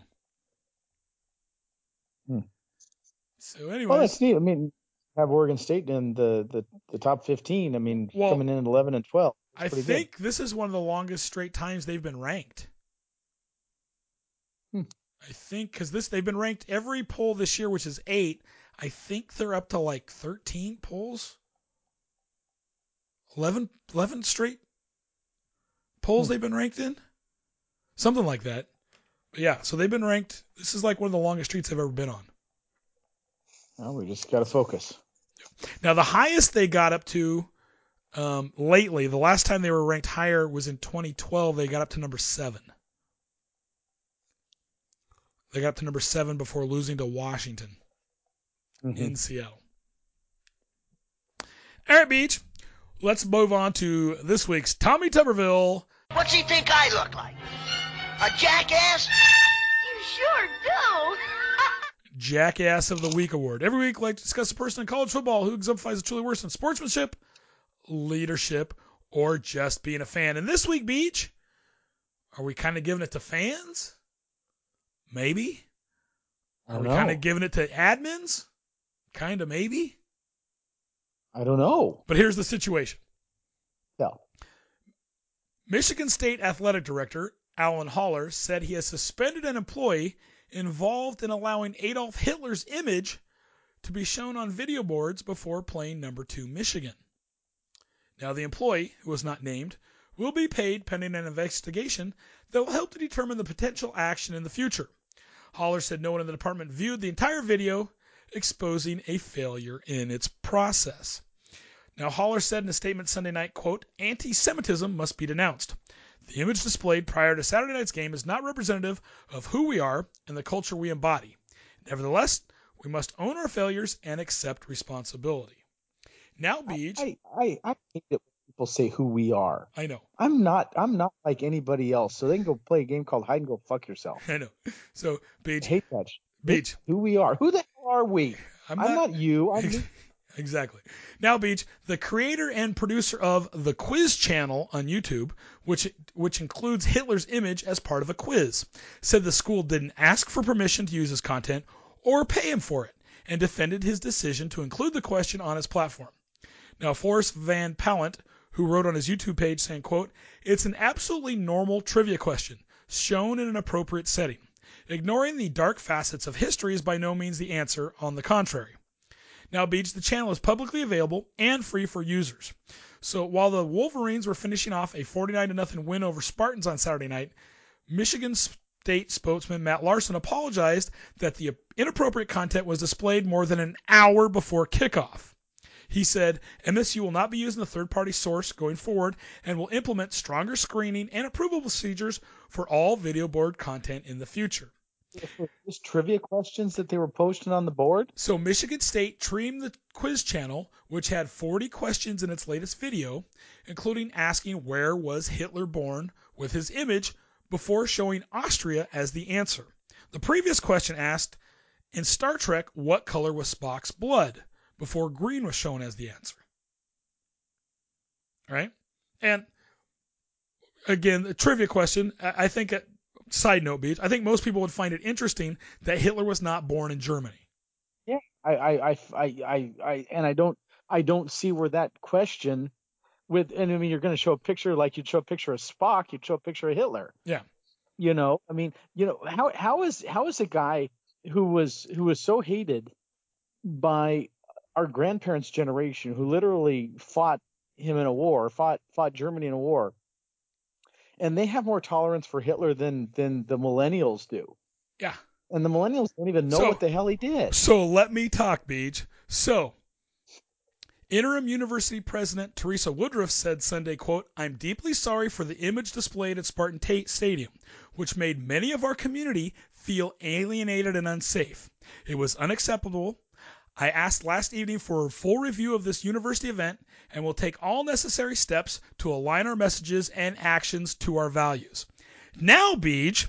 So, anyway. Well, that's neat. I mean, have Oregon State in the top 15. I mean, coming in at 11 and 12. I think this is one of the longest straight times they've been ranked. I think because they've been ranked every poll this year, which is 8. I think they're up to like 13 polls, 11 straight polls they've been ranked in, something like that. But yeah, so they've been ranked. This is like one of the longest streaks I've ever been on. Well, we just got to focus. Now the highest they got up to lately, the last time they were ranked higher was in 2012. They got up to number 7. They got up to number 7 before losing to Washington in Seattle. All right, Beej. Let's move on to this week's Tommy Tuberville. What's he think I look like? A jackass? You sure do. Jackass of the Week Award. Every week, like to discuss a person in college football who exemplifies the truly worst in sportsmanship, leadership, or just being a fan. And this week, Beej, are we kind of giving it to fans? Maybe. Are we kind of giving it to admins? Kind of maybe. I don't know. But here's the situation. No. Michigan State Athletic Director Alan Haller said he has suspended an employee involved in allowing Adolf Hitler's image to be shown on video boards before playing number 2 Michigan. Now the employee, who was not named, will be paid pending an investigation that will help to determine the potential action in the future. Haller said no one in the department viewed the entire video, exposing a failure in its process. Now, Holler said in a statement Sunday night, quote, "Anti-Semitism must be denounced. The image displayed prior to Saturday night's game is not representative of who we are and the culture we embody. Nevertheless, we must own our failures and accept responsibility." Now, Beej. I hate it when people say who we are. I know. I'm not like anybody else, so they can go play a game called hide and go fuck yourself. I know. So, Beej. I hate that. Beej. Who we are. Who the hell are we? I'm not you. I'm me. Exactly. Now, Beej, the creator and producer of The Quiz Channel on YouTube, which includes Hitler's image as part of a quiz, said the school didn't ask for permission to use his content or pay him for it, and defended his decision to include the question on his platform. Now, Forrest Van Pallant, who wrote on his YouTube page saying, quote, "It's an absolutely normal trivia question, shown in an appropriate setting. Ignoring the dark facets of history is by no means the answer, on the contrary." Now, Beej, the channel is publicly available and free for users. So while the Wolverines were finishing off a 49-0 win over Spartans on Saturday night, Michigan State spokesman Matt Larson apologized that the inappropriate content was displayed more than an hour before kickoff. He said, "MSU will not be using a third-party source going forward and will implement stronger screening and approval procedures for all video board content in the future." Just trivia questions that they were posting on the board. So Michigan State trimmed the Quiz Channel, which had 40 questions in its latest video, including asking where was Hitler born with his image before showing Austria as the answer. The previous question asked, in Star Trek, what color was Spock's blood before green was shown as the answer. All right. And again, the trivia question, I think at side note, Beej, I think most people would find it interesting that Hitler was not born in Germany. Yeah, I don't see where that question with, and I mean, you're going to show a picture, like you'd show a picture of Spock, you'd show a picture of Hitler. Yeah. You know, I mean, you know, how is a guy who was so hated by our grandparents' generation, who literally fought him in a war, fought Germany in a war, and they have more tolerance for Hitler than the millennials do. Yeah. And the millennials don't even know what the hell he did. So let me talk, Beej. So interim university president Teresa Woodruff said Sunday, quote, "I'm deeply sorry for the image displayed at Spartan Tate Stadium, which made many of our community feel alienated and unsafe. It was unacceptable. I asked last evening for a full review of this university event and will take all necessary steps to align our messages and actions to our values." Now, Beej,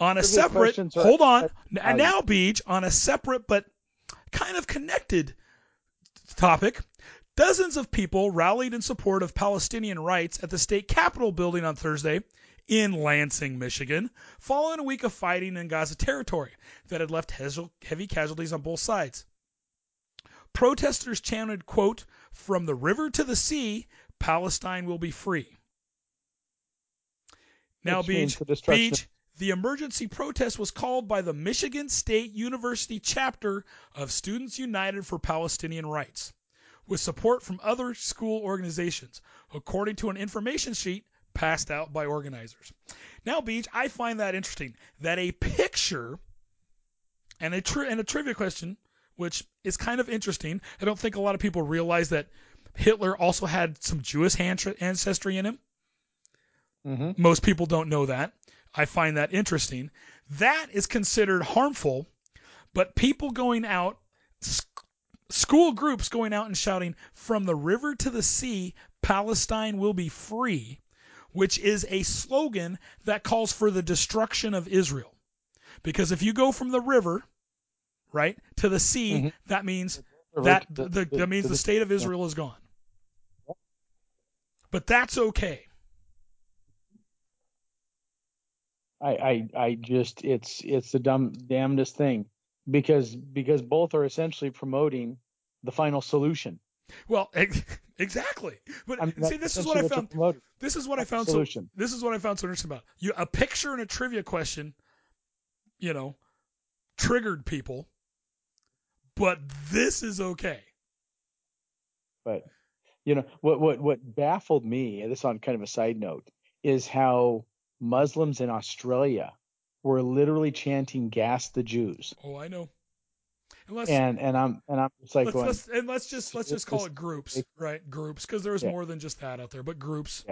on a separate, hold on. Now, Beej, on a separate but kind of connected topic, dozens of people rallied in support of Palestinian rights at the state capitol building on Thursday in Lansing, Michigan, following a week of fighting in Gaza territory that had left heavy casualties on both sides. Protesters chanted, quote, "From the river to the sea, Palestine will be free." Now, Beej, the emergency protest was called by the Michigan State University chapter of Students United for Palestinian Rights, with support from other school organizations, according to an information sheet passed out by organizers. Now, Beej, I find that interesting, that a picture and a trivia question, which is kind of interesting. I don't think a lot of people realize that Hitler also had some Jewish ancestry in him. Mm-hmm. Most people don't know that. I find that interesting. That is considered harmful, but people going out, school groups going out and shouting, "From the river to the sea, Palestine will be free," which is a slogan that calls for the destruction of Israel. Because if you go from the river, right, to the sea, mm-hmm, that means the state of Israel, yeah, is gone. But that's okay. I just it's the damnedest thing because both are essentially promoting the final solution. Well, exactly. But I mean, see, this is what I found so interesting about it. A picture and a trivia question, you know, triggered people. But this is okay. But, you know, what baffled me, and this on kind of a side note, is how Muslims in Australia were literally chanting, "Gas the Jews." Oh, I know. Unless, and I'm just like, let's just call it groups, right? Groups, because there was more than just that out there, but groups.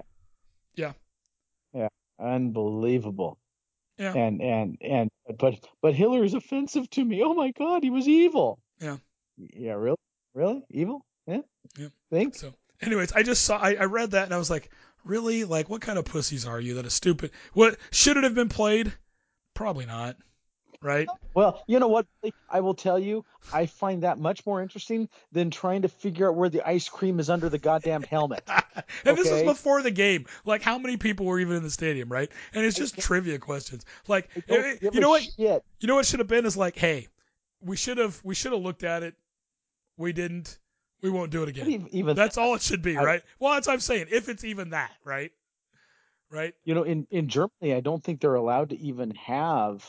Yeah. Unbelievable. Yeah. But Hillary's offensive to me. Oh my God, he was evil. Yeah. Yeah. Really evil. Yeah. Think so. Anyways, I just saw. I read that and I was like, really? Like, what kind of pussies are you? That is stupid. What should it have been played? Probably not. Right. Well, you know what? I will tell you, I find that much more interesting than trying to figure out where the ice cream is under the goddamn helmet. This was before the game. Like, how many people were even in the stadium, right? And it's just trivia questions. Like, you know what? Shit. You know what should have been is like, hey, we should have looked at it. We didn't. We won't do it again. Even that's all it should be, right? Well, that's what I'm saying. If it's even that, right? Right. You know, in Germany, I don't think they're allowed to even have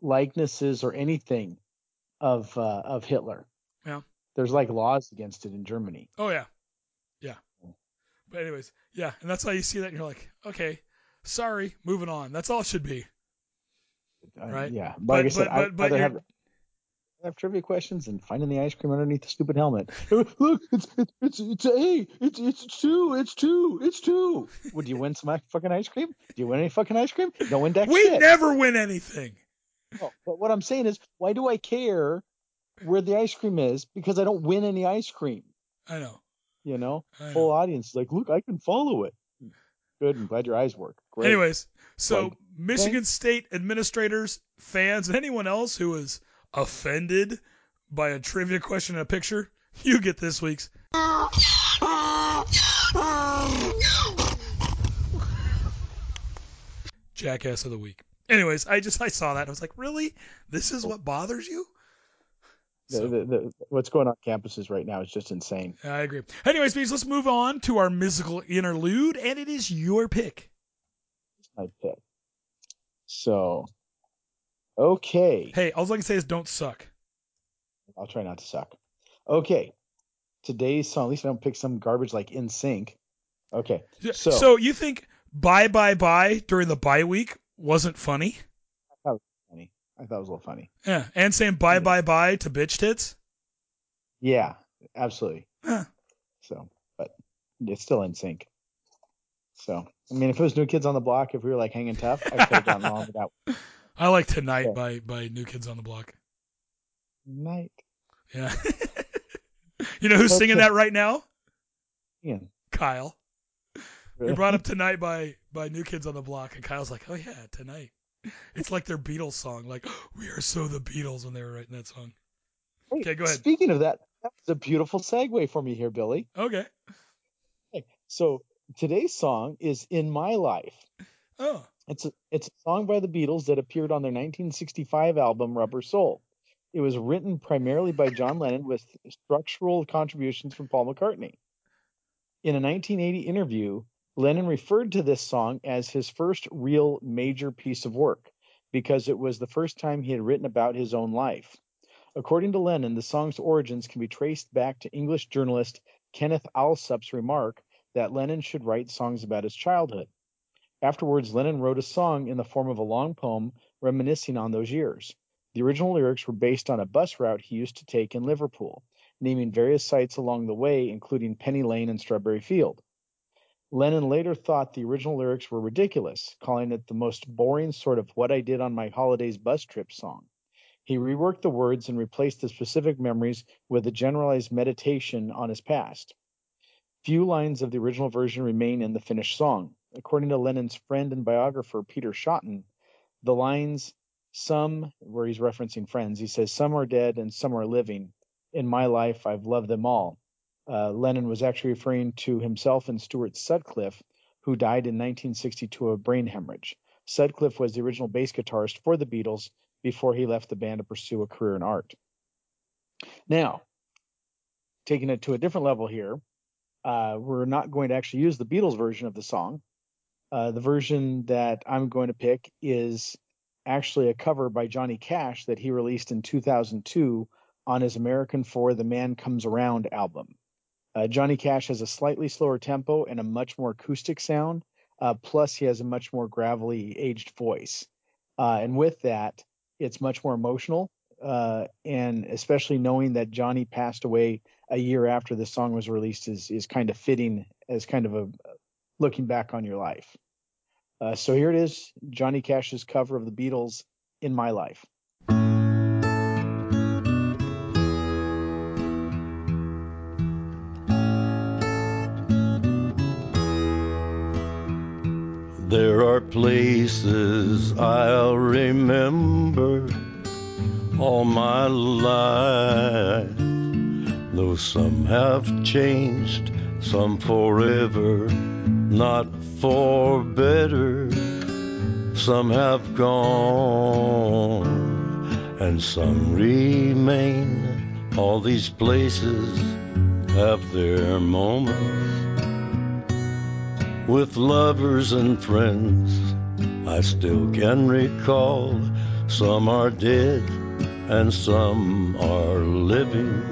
likenesses or anything of Hitler. Yeah. There's like laws against it in Germany. Oh yeah. Yeah. But anyways, yeah. And that's how you see that. And you're like, okay, sorry, moving on. That's all it should be. Right. Yeah. Like I said, I'd rather have trivia questions and finding the ice cream underneath the stupid helmet. Look, it's A. It's two. Would you win some fucking ice cream? Do you win any fucking ice cream? No index. We never win anything. Oh, but what I'm saying is, why do I care where the ice cream is? Because I don't win any ice cream. I know. You know, full audience is like, look, I can follow it. Good, and glad your eyes work. Great. Anyways, so like, Michigan State administrators, fans, and anyone else who is offended by a trivia question and a picture, you get this week's Jackass of the Week. Anyways, I saw that and I was like, really? This is what bothers you? So, what's going on campuses right now is just insane. I agree. Anyways, please, let's move on to our musical interlude, and it is your pick. It's my pick. So... okay. Hey, all I can say is don't suck. I'll try not to suck. Okay. Today's song, at least I don't pick some garbage like NSYNC. Okay. So you think Bye Bye Bye during the bye week wasn't funny? I thought it was a little funny. Yeah. And saying bye bye bye to bitch tits? Yeah, absolutely. Huh. So, but it's still NSYNC. So, I mean, if it was New Kids on the Block, if we were like hanging tough, I could have gotten along with that. I like Tonight by New Kids on the Block. Night. Yeah. You know who's singing that right now? Yeah. Kyle. Really? We brought up Tonight by New Kids on the Block, and Kyle's like, oh yeah, Tonight. It's like their Beatles song. Like, we are so the Beatles when they were writing that song. Hey, okay, go ahead. Speaking of that, that's a beautiful segue for me here, Billy. Okay. So today's song is In My Life. Oh. It's a song by the Beatles that appeared on their 1965 album, Rubber Soul. It was written primarily by John Lennon with structural contributions from Paul McCartney. In a 1980 interview, Lennon referred to this song as his first real major piece of work because it was the first time he had written about his own life. According to Lennon, the song's origins can be traced back to English journalist Kenneth Alsop's remark that Lennon should write songs about his childhood. Afterwards, Lennon wrote a song in the form of a long poem reminiscing on those years. The original lyrics were based on a bus route he used to take in Liverpool, naming various sites along the way, including Penny Lane and Strawberry Field. Lennon later thought the original lyrics were ridiculous, calling it the most boring sort of what I did on my holidays bus trip song. He reworked the words and replaced the specific memories with a generalized meditation on his past. Few lines of the original version remain in the finished song. According to Lennon's friend and biographer, Peter Shotton, the lines, some, where he's referencing friends, he says, some are dead and some are living. In my life, I've loved them all. Lennon was actually referring to himself and Stuart Sutcliffe, who died in 1962 of brain hemorrhage. Sutcliffe was the original bass guitarist for the Beatles before he left the band to pursue a career in art. Now, taking it to a different level here, we're not going to actually use the Beatles version of the song. The version that I'm going to pick is actually a cover by Johnny Cash that he released in 2002 on his American For the Man Comes Around album. Johnny Cash has a slightly slower tempo and a much more acoustic sound, plus he has a much more gravelly aged voice. And with that, it's much more emotional, And especially knowing that Johnny passed away a year after the song was released is kind of fitting as kind of a looking back on your life. So here it is, Johnny Cash's cover of the Beatles, In My Life. There are places I'll remember all my life, though some have changed, some forever, not for better. Some have gone, and some remain. All these places have their moments. With lovers and friends I still can recall. Some are dead and some are living.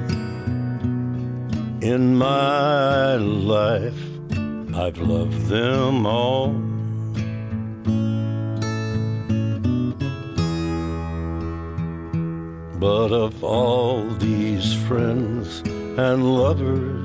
In my life I've loved them all. But of all these friends and lovers,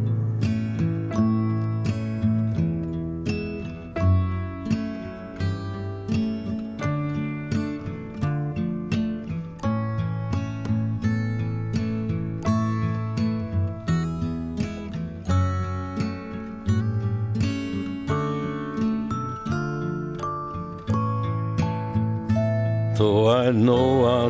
I know I'll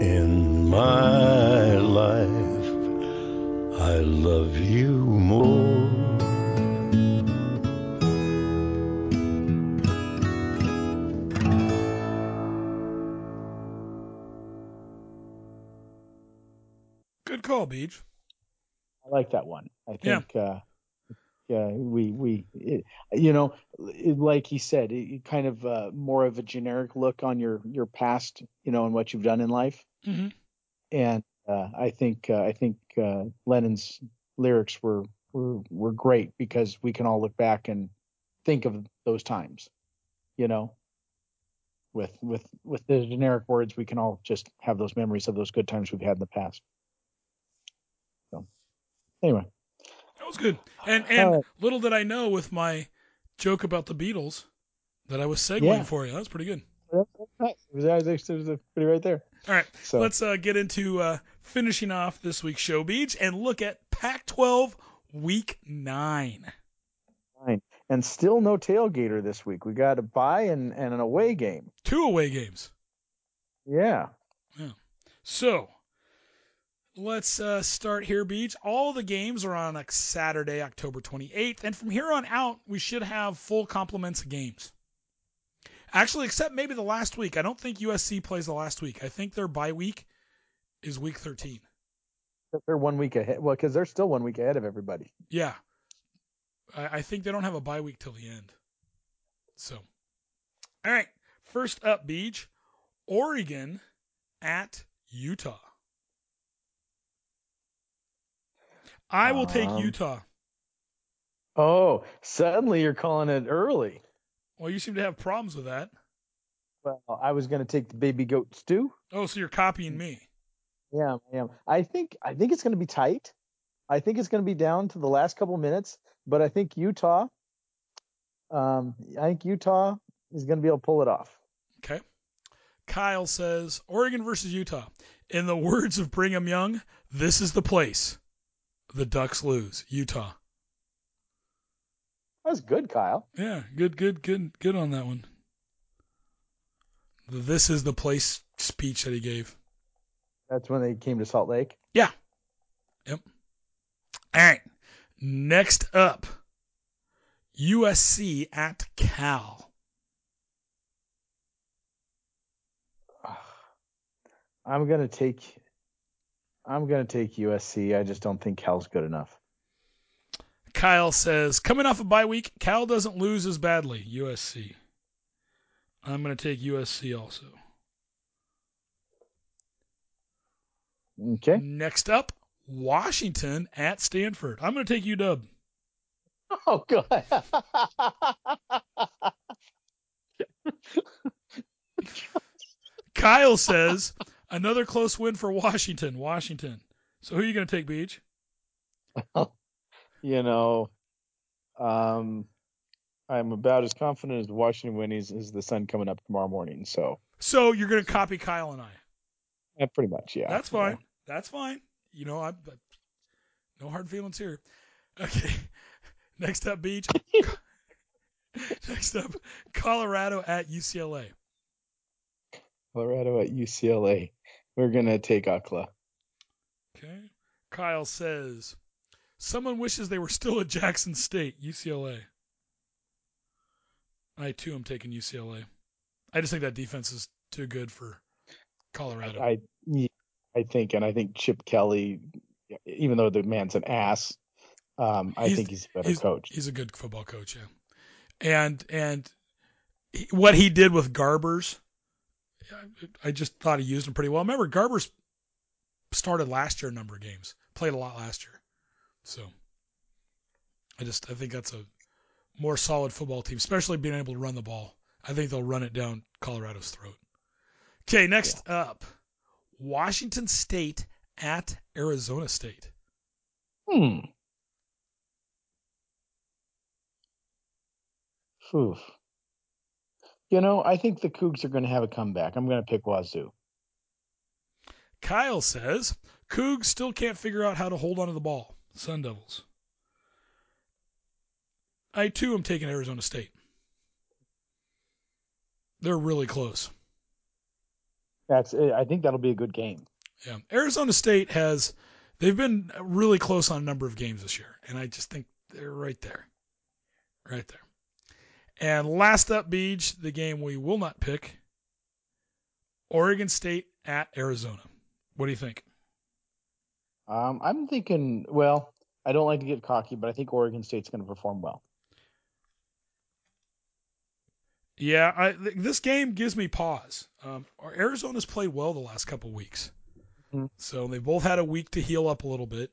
In my life, I love you more. Good call, Beej. I like that one. I think, we you know, like he said, it kind of more of a generic look on your past, you know, and what you've done in life, mm-hmm. And I think Lennon's lyrics were great because we can all look back and think of those times, you know, with the generic words, we can all just have those memories of those good times we've had in the past. So anyway, that was good. And little did I know with my joke about the Beatles that I was segueing for you. That was pretty good. Nice. It was pretty right there. All right, so let's get into finishing off this week's show, Beej, and look at Pac-12 Week 9. And still no tailgater this week. We got a bye and an away game. 2 away games. Yeah. So let's start here, Beej. All the games are on Saturday, October 28th, and from here on out, we should have full complements of games. Actually, except maybe the last week. I don't think USC plays the last week. I think their bye week is week 13. They're 1 week ahead. Well, because they're still 1 week ahead of everybody. Yeah. I think they don't have a bye week till the end. So, all right. First up, Beej, Oregon at Utah. I will take Utah. Oh, suddenly you're calling it early. Well, you seem to have problems with that. Well, I was going to take the baby goat stew. Oh, so you're copying me. Yeah, I am. I think it's going to be tight. I think it's going to be down to the last couple minutes. But I think Utah I think Utah is going to be able to pull it off. Okay. Kyle says, Oregon versus Utah. In the words of Brigham Young, this is the place. The Ducks lose. Utah. That was good, Kyle. Yeah, good on that one. This is the place speech that he gave. That's when they came to Salt Lake? Yeah. Yep. All right. Next up, USC at Cal. I'm going to take USC. I just don't think Cal's good enough. Kyle says, coming off a bye week, Cal doesn't lose as badly. USC. I'm going to take USC also. Okay. Next up, Washington at Stanford. I'm going to take UW. Oh, God. Kyle says, another close win for Washington. Washington. So who are you going to take, Beej? I'm about as confident as the Washington Winnies is the sun coming up tomorrow morning. So you're going to copy Kyle and I? Yeah, pretty much, yeah. That's fine. Yeah. That's fine. I no hard feelings here. Okay. Next up, Beej. Next up, Colorado at UCLA. Colorado at UCLA. We're going to take UCLA. Okay. Kyle says, someone wishes they were still at Jackson State, UCLA. I, too, am taking UCLA. I just think that defense is too good for Colorado. I think Chip Kelly, even though the man's an ass, I think he's a better coach. He's a good football coach, yeah. And what he did with Garbers, I just thought he used him pretty well. Remember, Garbers started last year in a number of games, played a lot last year. So I think that's a more solid football team, especially being able to run the ball. I think they'll run it down Colorado's throat. Okay, next up, Washington State at Arizona State. Oof. I think the Cougs are going to have a comeback. I'm going to pick Wazoo. Kyle says, Cougs still can't figure out how to hold onto the ball. Sun Devils. I, too, am taking Arizona State. They're really close. I think that'll be a good game. Yeah. Arizona State they've been really close on a number of games this year, and I just think they're right there. Right there. And last up, Beej, the game we will not pick, Oregon State at Arizona. What do you think? I'm thinking, I don't like to get cocky, but I think Oregon State's going to perform well. Yeah, this game gives me pause. Arizona's played well the last couple weeks. Mm-hmm. So they both had a week to heal up a little bit.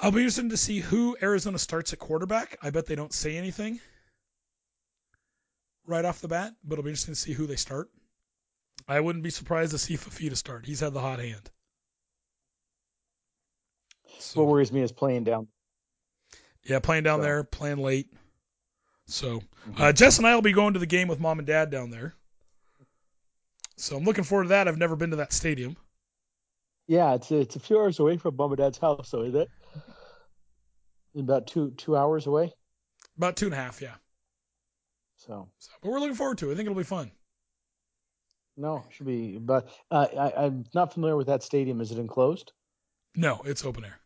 I'll be interested to see who Arizona starts at quarterback. I bet they don't say anything right off the bat, but it'll be interesting to see who they start. I wouldn't be surprised to see Fafita start. He's had the hot hand. So, what worries me is playing down. Yeah, playing down there, playing late. So, Jess and I will be going to the game with Mom and Dad down there. So I'm looking forward to that. I've never been to that stadium. Yeah, it's a few hours away from Mom and Dad's house, so is it? About two hours away? About 2.5, yeah. So, but we're looking forward to it. I think it'll be fun. No, it should be. But I'm not familiar with that stadium. Is it enclosed? No, it's open air.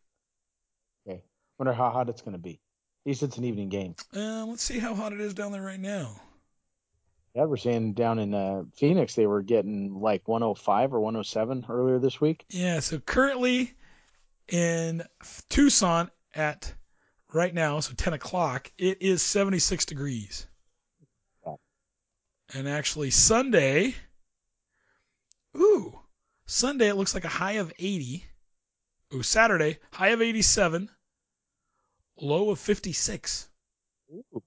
Okay. Wonder how hot it's going to be. At least it's an evening game. Let's see how hot it is down there right now. Yeah, we're seeing down in Phoenix, they were getting like 105 or 107 earlier this week. Yeah, so currently in Tucson at right now, so 10 o'clock, it is 76 degrees. Yeah. And actually Sunday it looks like a high of 80. Ooh, Saturday, high of 87, low of 56. Ooh.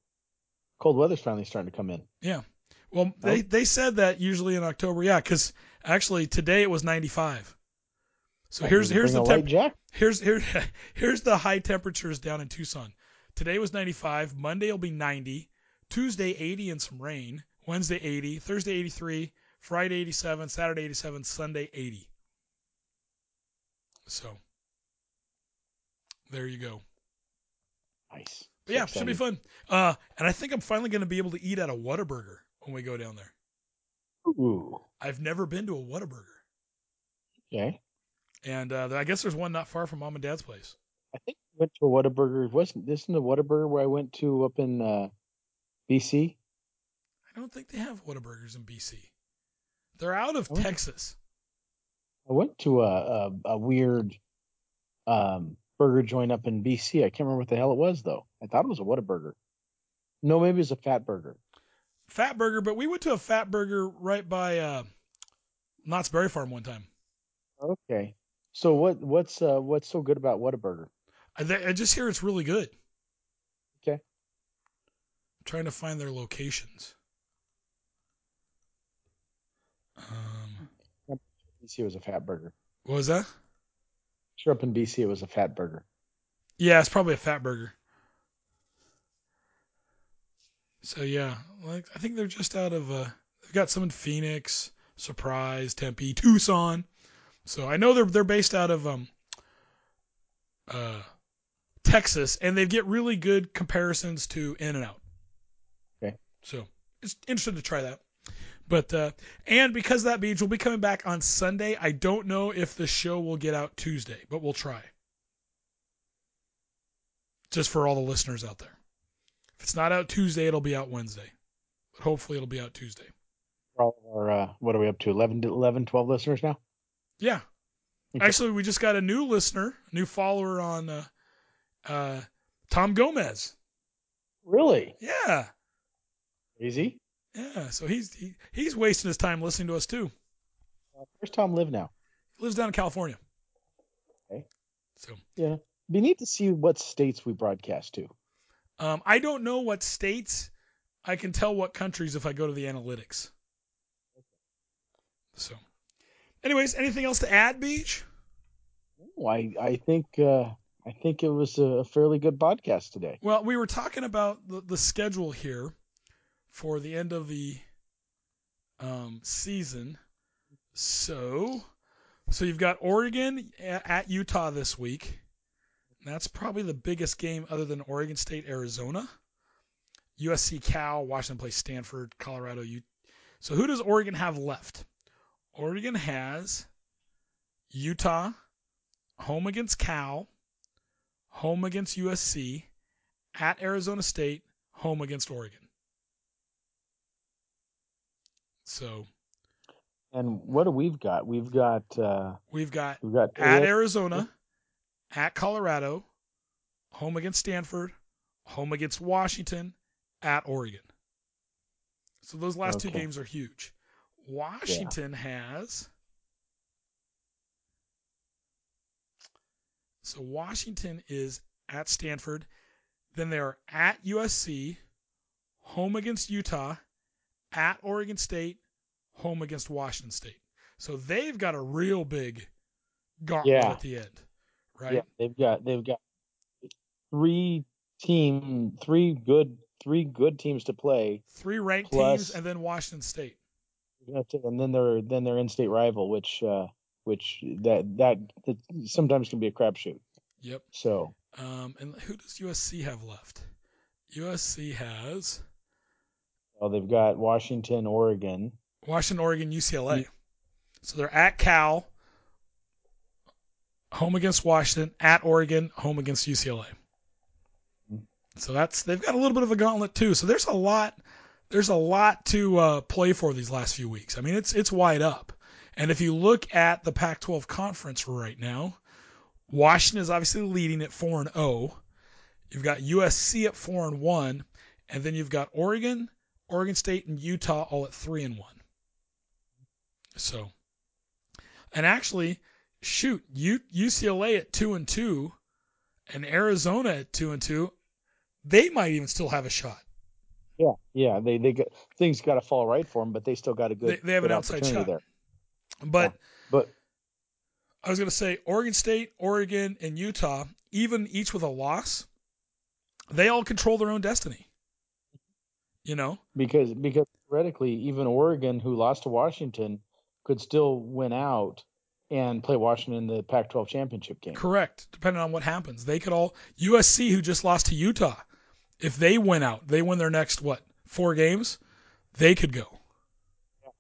Cold weather's finally starting to come in. Yeah. Well, they said that usually in October. Yeah, because actually today it was 95. So here's the here's the high temperatures down in Tucson. Today was 95. Monday will be 90. Tuesday, 80 and some rain. Wednesday, 80. Thursday, 83. Friday, 87. Saturday, 87. Sunday, 80. So, there you go. Nice. But yeah, should be fun. And I think I'm finally going to be able to eat at a Whataburger when we go down there. Ooh. I've never been to a Whataburger. Okay. And I guess there's one not far from Mom and Dad's place. I think I went to a Whataburger. Isn't the Whataburger where I went to up in BC? I don't think they have Whataburgers in BC. They're out of Texas. I went to a weird burger joint up in BC. I can't remember what the hell it was, though. I thought it was a Whataburger. No, maybe it's a Fat Burger. Fat Burger, but we went to a Fat Burger right by Knott's Berry Farm one time. Okay. So what's so good about Whataburger? I just hear it's really good. Okay. I'm trying to find their locations. BC was a Fat Burger. What was that? Sure, up in BC it was a Fat Burger. Yeah, it's probably a Fat Burger. So yeah, I think they're just out of. They've got some in Phoenix, Surprise, Tempe, Tucson. So I know they're based out of Texas, and they get really good comparisons to In-N-Out. Okay. So it's interesting to try that. But and because that Beej will be coming back on Sunday, I don't know if the show will get out Tuesday, but we'll try. Just for all the listeners out there. If it's not out Tuesday, it'll be out Wednesday. But hopefully it'll be out Tuesday. Or, what are we up to, 11, 12 listeners now? Yeah. Okay. Actually, we just got a new listener, new follower on Tom Gomez. Really? Yeah. Easy. Yeah, so he's wasting his time listening to us too. Where's Tom live now? He lives down in California. Okay. So yeah, we need to see what states we broadcast to. I don't know what states. I can tell what countries if I go to the analytics. Okay. So, anyways, anything else to add, Beej? Oh, I think it was a fairly good podcast today. Well, we were talking about the schedule here for the end of the season. So you've got Oregon at Utah this week. That's probably the biggest game other than Oregon State, Arizona. USC, Cal, Washington plays Stanford, Colorado. So who does Oregon have left? Oregon has Utah, home against Cal, home against USC, at Arizona State, home against Oregon. So, and what do we've got? We've got at Arizona, at Colorado, home against Stanford, home against Washington, at Oregon. So those last two games are huge. Washington has. So Washington is at Stanford, then they are at USC, home against Utah, at Oregon State, home against Washington State. So they've got a real big gauntlet at the end, right? Yeah, they've got three good teams to play. Three ranked teams, and then Washington State. And then their in-state rival, which sometimes can be a crapshoot. Yep. So, and who does USC have left? USC has. Well, they've got Washington, Oregon, UCLA. So they're at Cal, home against Washington, at Oregon, home against UCLA. So they've got a little bit of a gauntlet too. So there's a lot to play for these last few weeks. I mean, it's wide up. And if you look at the Pac-12 conference right now, Washington is obviously leading at 4-0. You've got USC at 4-1, and then you've got Oregon, Oregon State, and Utah all at 3-1. So, and actually, UCLA at 2-2, and Arizona at 2-2, they might even still have a shot. Yeah, things got to fall right for them, but they still got a good. They have an outside shot there. But I was going to say, Oregon State, Oregon, and Utah, even each with a loss, they all control their own destiny. You know, because theoretically, even Oregon, who lost to Washington, could still win out and play Washington in the Pac-12 championship game. Correct. Depending on what happens, they could all USC, who just lost to Utah, if they win out, they win their next what 4 games, they could go. Yeah.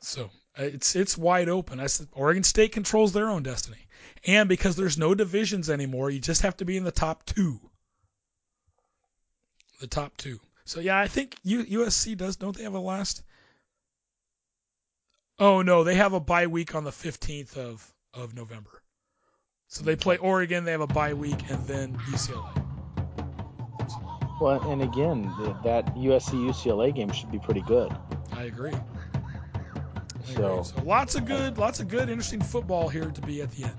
So it's wide open. I said Oregon State controls their own destiny, and because there's no divisions anymore, you just have to be in the top two. The top two. So, yeah, I think USC does. Don't they have a last? Oh, no, they have a bye week on the 15th of November. So they play Oregon, they have a bye week, and then UCLA. Well, and again, that USC-UCLA game should be pretty good. I agree. So lots of good, interesting football here to be at the end.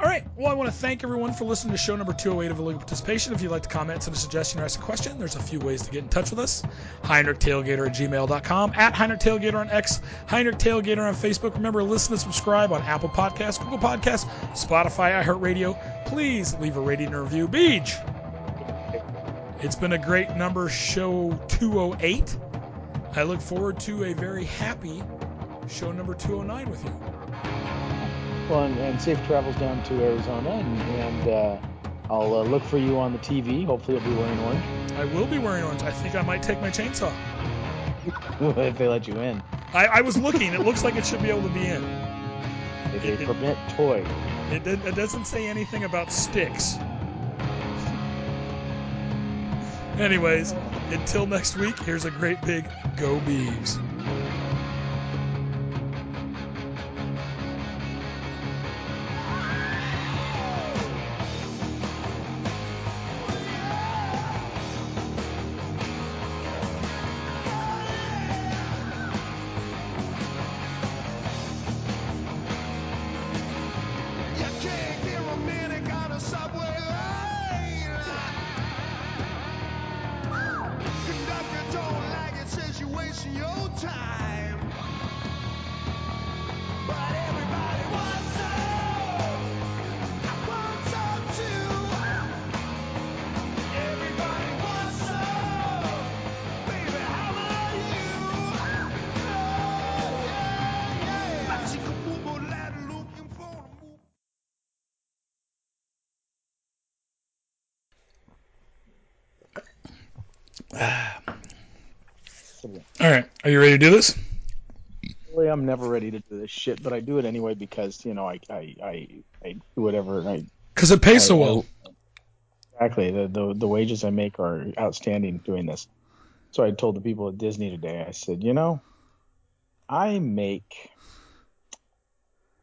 All right. Well, I want to thank everyone for listening to show number 208 of Illegal Participation. If you'd like to comment, send a suggestion or ask a question, there's a few ways to get in touch with us. HeinrichTailgater@gmail.com, @HeinrichTailgater on X, HeinrichTailgater on Facebook. Remember to listen and subscribe on Apple Podcasts, Google Podcasts, Spotify, iHeartRadio. Please leave a rating and review. Beej, it's been a great number, show 208. I look forward to a very happy show number 209 with you. Well, and safe travels down to Arizona, and I'll look for you on the TV. Hopefully you'll be wearing orange. I will be wearing orange. I think I might take my chainsaw. If they let you in. I was looking. It looks like it should be able to be in. If they permit toy. It doesn't say anything about sticks. Anyways, until next week, here's a great big Go Bees. Are you ready to do this? Really, I'm never ready to do this shit, but I do it anyway because, you know, I do whatever. Because it pays so well. Exactly. The wages I make are outstanding doing this. So I told the people at Disney today, I said, you know, I make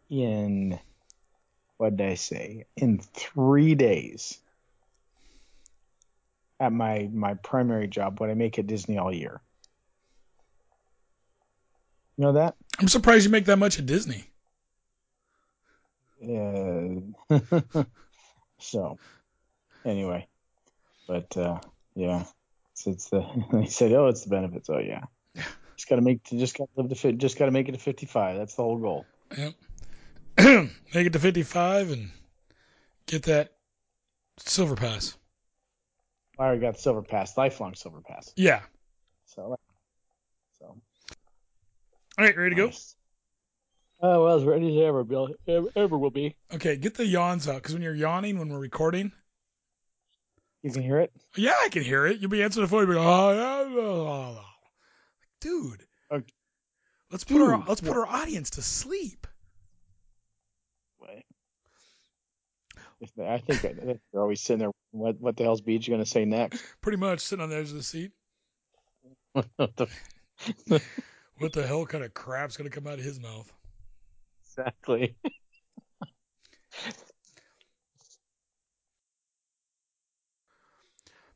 in, what did I say, in 3 days at my primary job what I make at Disney all year. You know that? I'm surprised you make that much at Disney. So, anyway, but yeah, it's they said, oh, it's the benefits. Oh yeah, just gotta make it to 55. That's the whole goal. Yep. Make it to 55 and get that silver pass. I already got the silver pass, lifelong silver pass. Yeah. So. All right, ready to go? Oh, well, as ready as ever, Bill. Ever will be. Okay, get the yawns out, because when you're yawning, when we're recording. You can hear it? Yeah, I can hear it. You'll be answering the phone. You'll be like, oh. Dude. Okay. Let's put our audience to sleep. Wait. I think they're always sitting there, what the hell's Beej going to say next? Pretty much, sitting on the edge of the seat. What the... What the hell kind of crap's going to come out of his mouth? Exactly.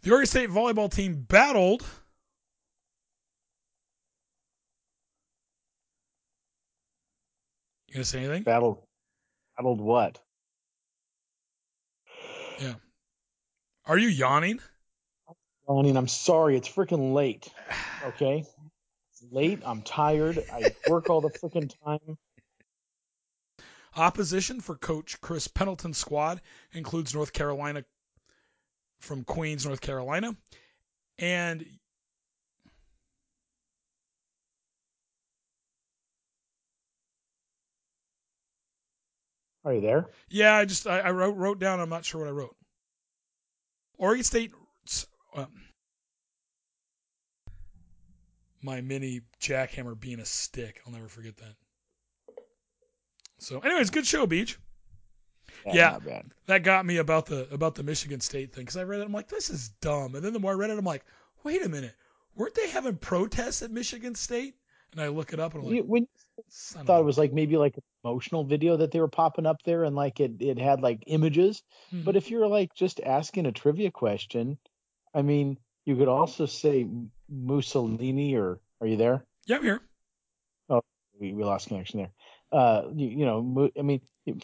The Oregon State volleyball team battled. You going to say anything? Battled what? Yeah. Are you yawning? I'm sorry. It's freaking late. Okay. Late, I'm tired, I work all the freaking time. Opposition for coach Chris Pendleton's squad includes North Carolina from Queens, North Carolina. And are you there? Yeah, I wrote down. I'm not sure what I wrote. Oregon State. My mini jackhammer being a stick. I'll never forget that. So, anyways, good show, Beej. Yeah, that got me about the Michigan State thing, because I read it. I'm like, this is dumb. And then the more I read it, I'm like, wait a minute, weren't they having protests at Michigan State? And I look it up, and I'm like, I thought it was like maybe like an emotional video that they were popping up there, and like it had like images. Mm-hmm. But if you're like just asking a trivia question, I mean, you could also say Mussolini, or are you there? Yeah, I'm here. Oh, we lost connection there.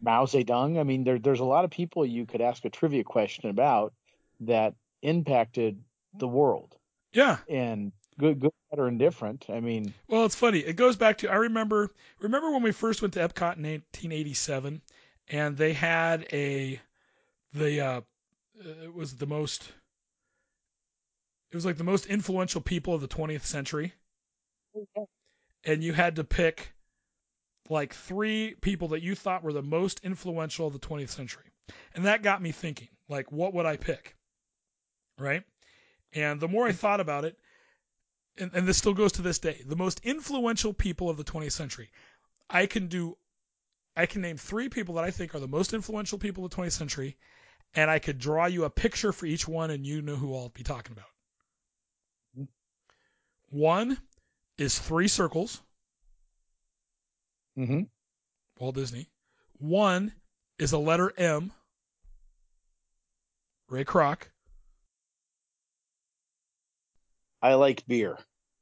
Mao Zedong. I mean, there's a lot of people you could ask a trivia question about that impacted the world. Yeah. And good, better, and different. I mean, well, it's funny. It goes back to, I remember when we first went to Epcot in 1987, and they had it was like the most influential people of the 20th century. Okay. And you had to pick like three people that you thought were the most influential of the 20th century. And that got me thinking, like, what would I pick? Right. And the more I thought about it, and this still goes to this day, the most influential people of the 20th century. I can name three people that I think are the most influential people of the 20th century. And I could draw you a picture for each one, and you know who I'll be talking about. One is three circles. Mm-hmm. Walt Disney. One is a letter M. Ray Kroc. I like beer.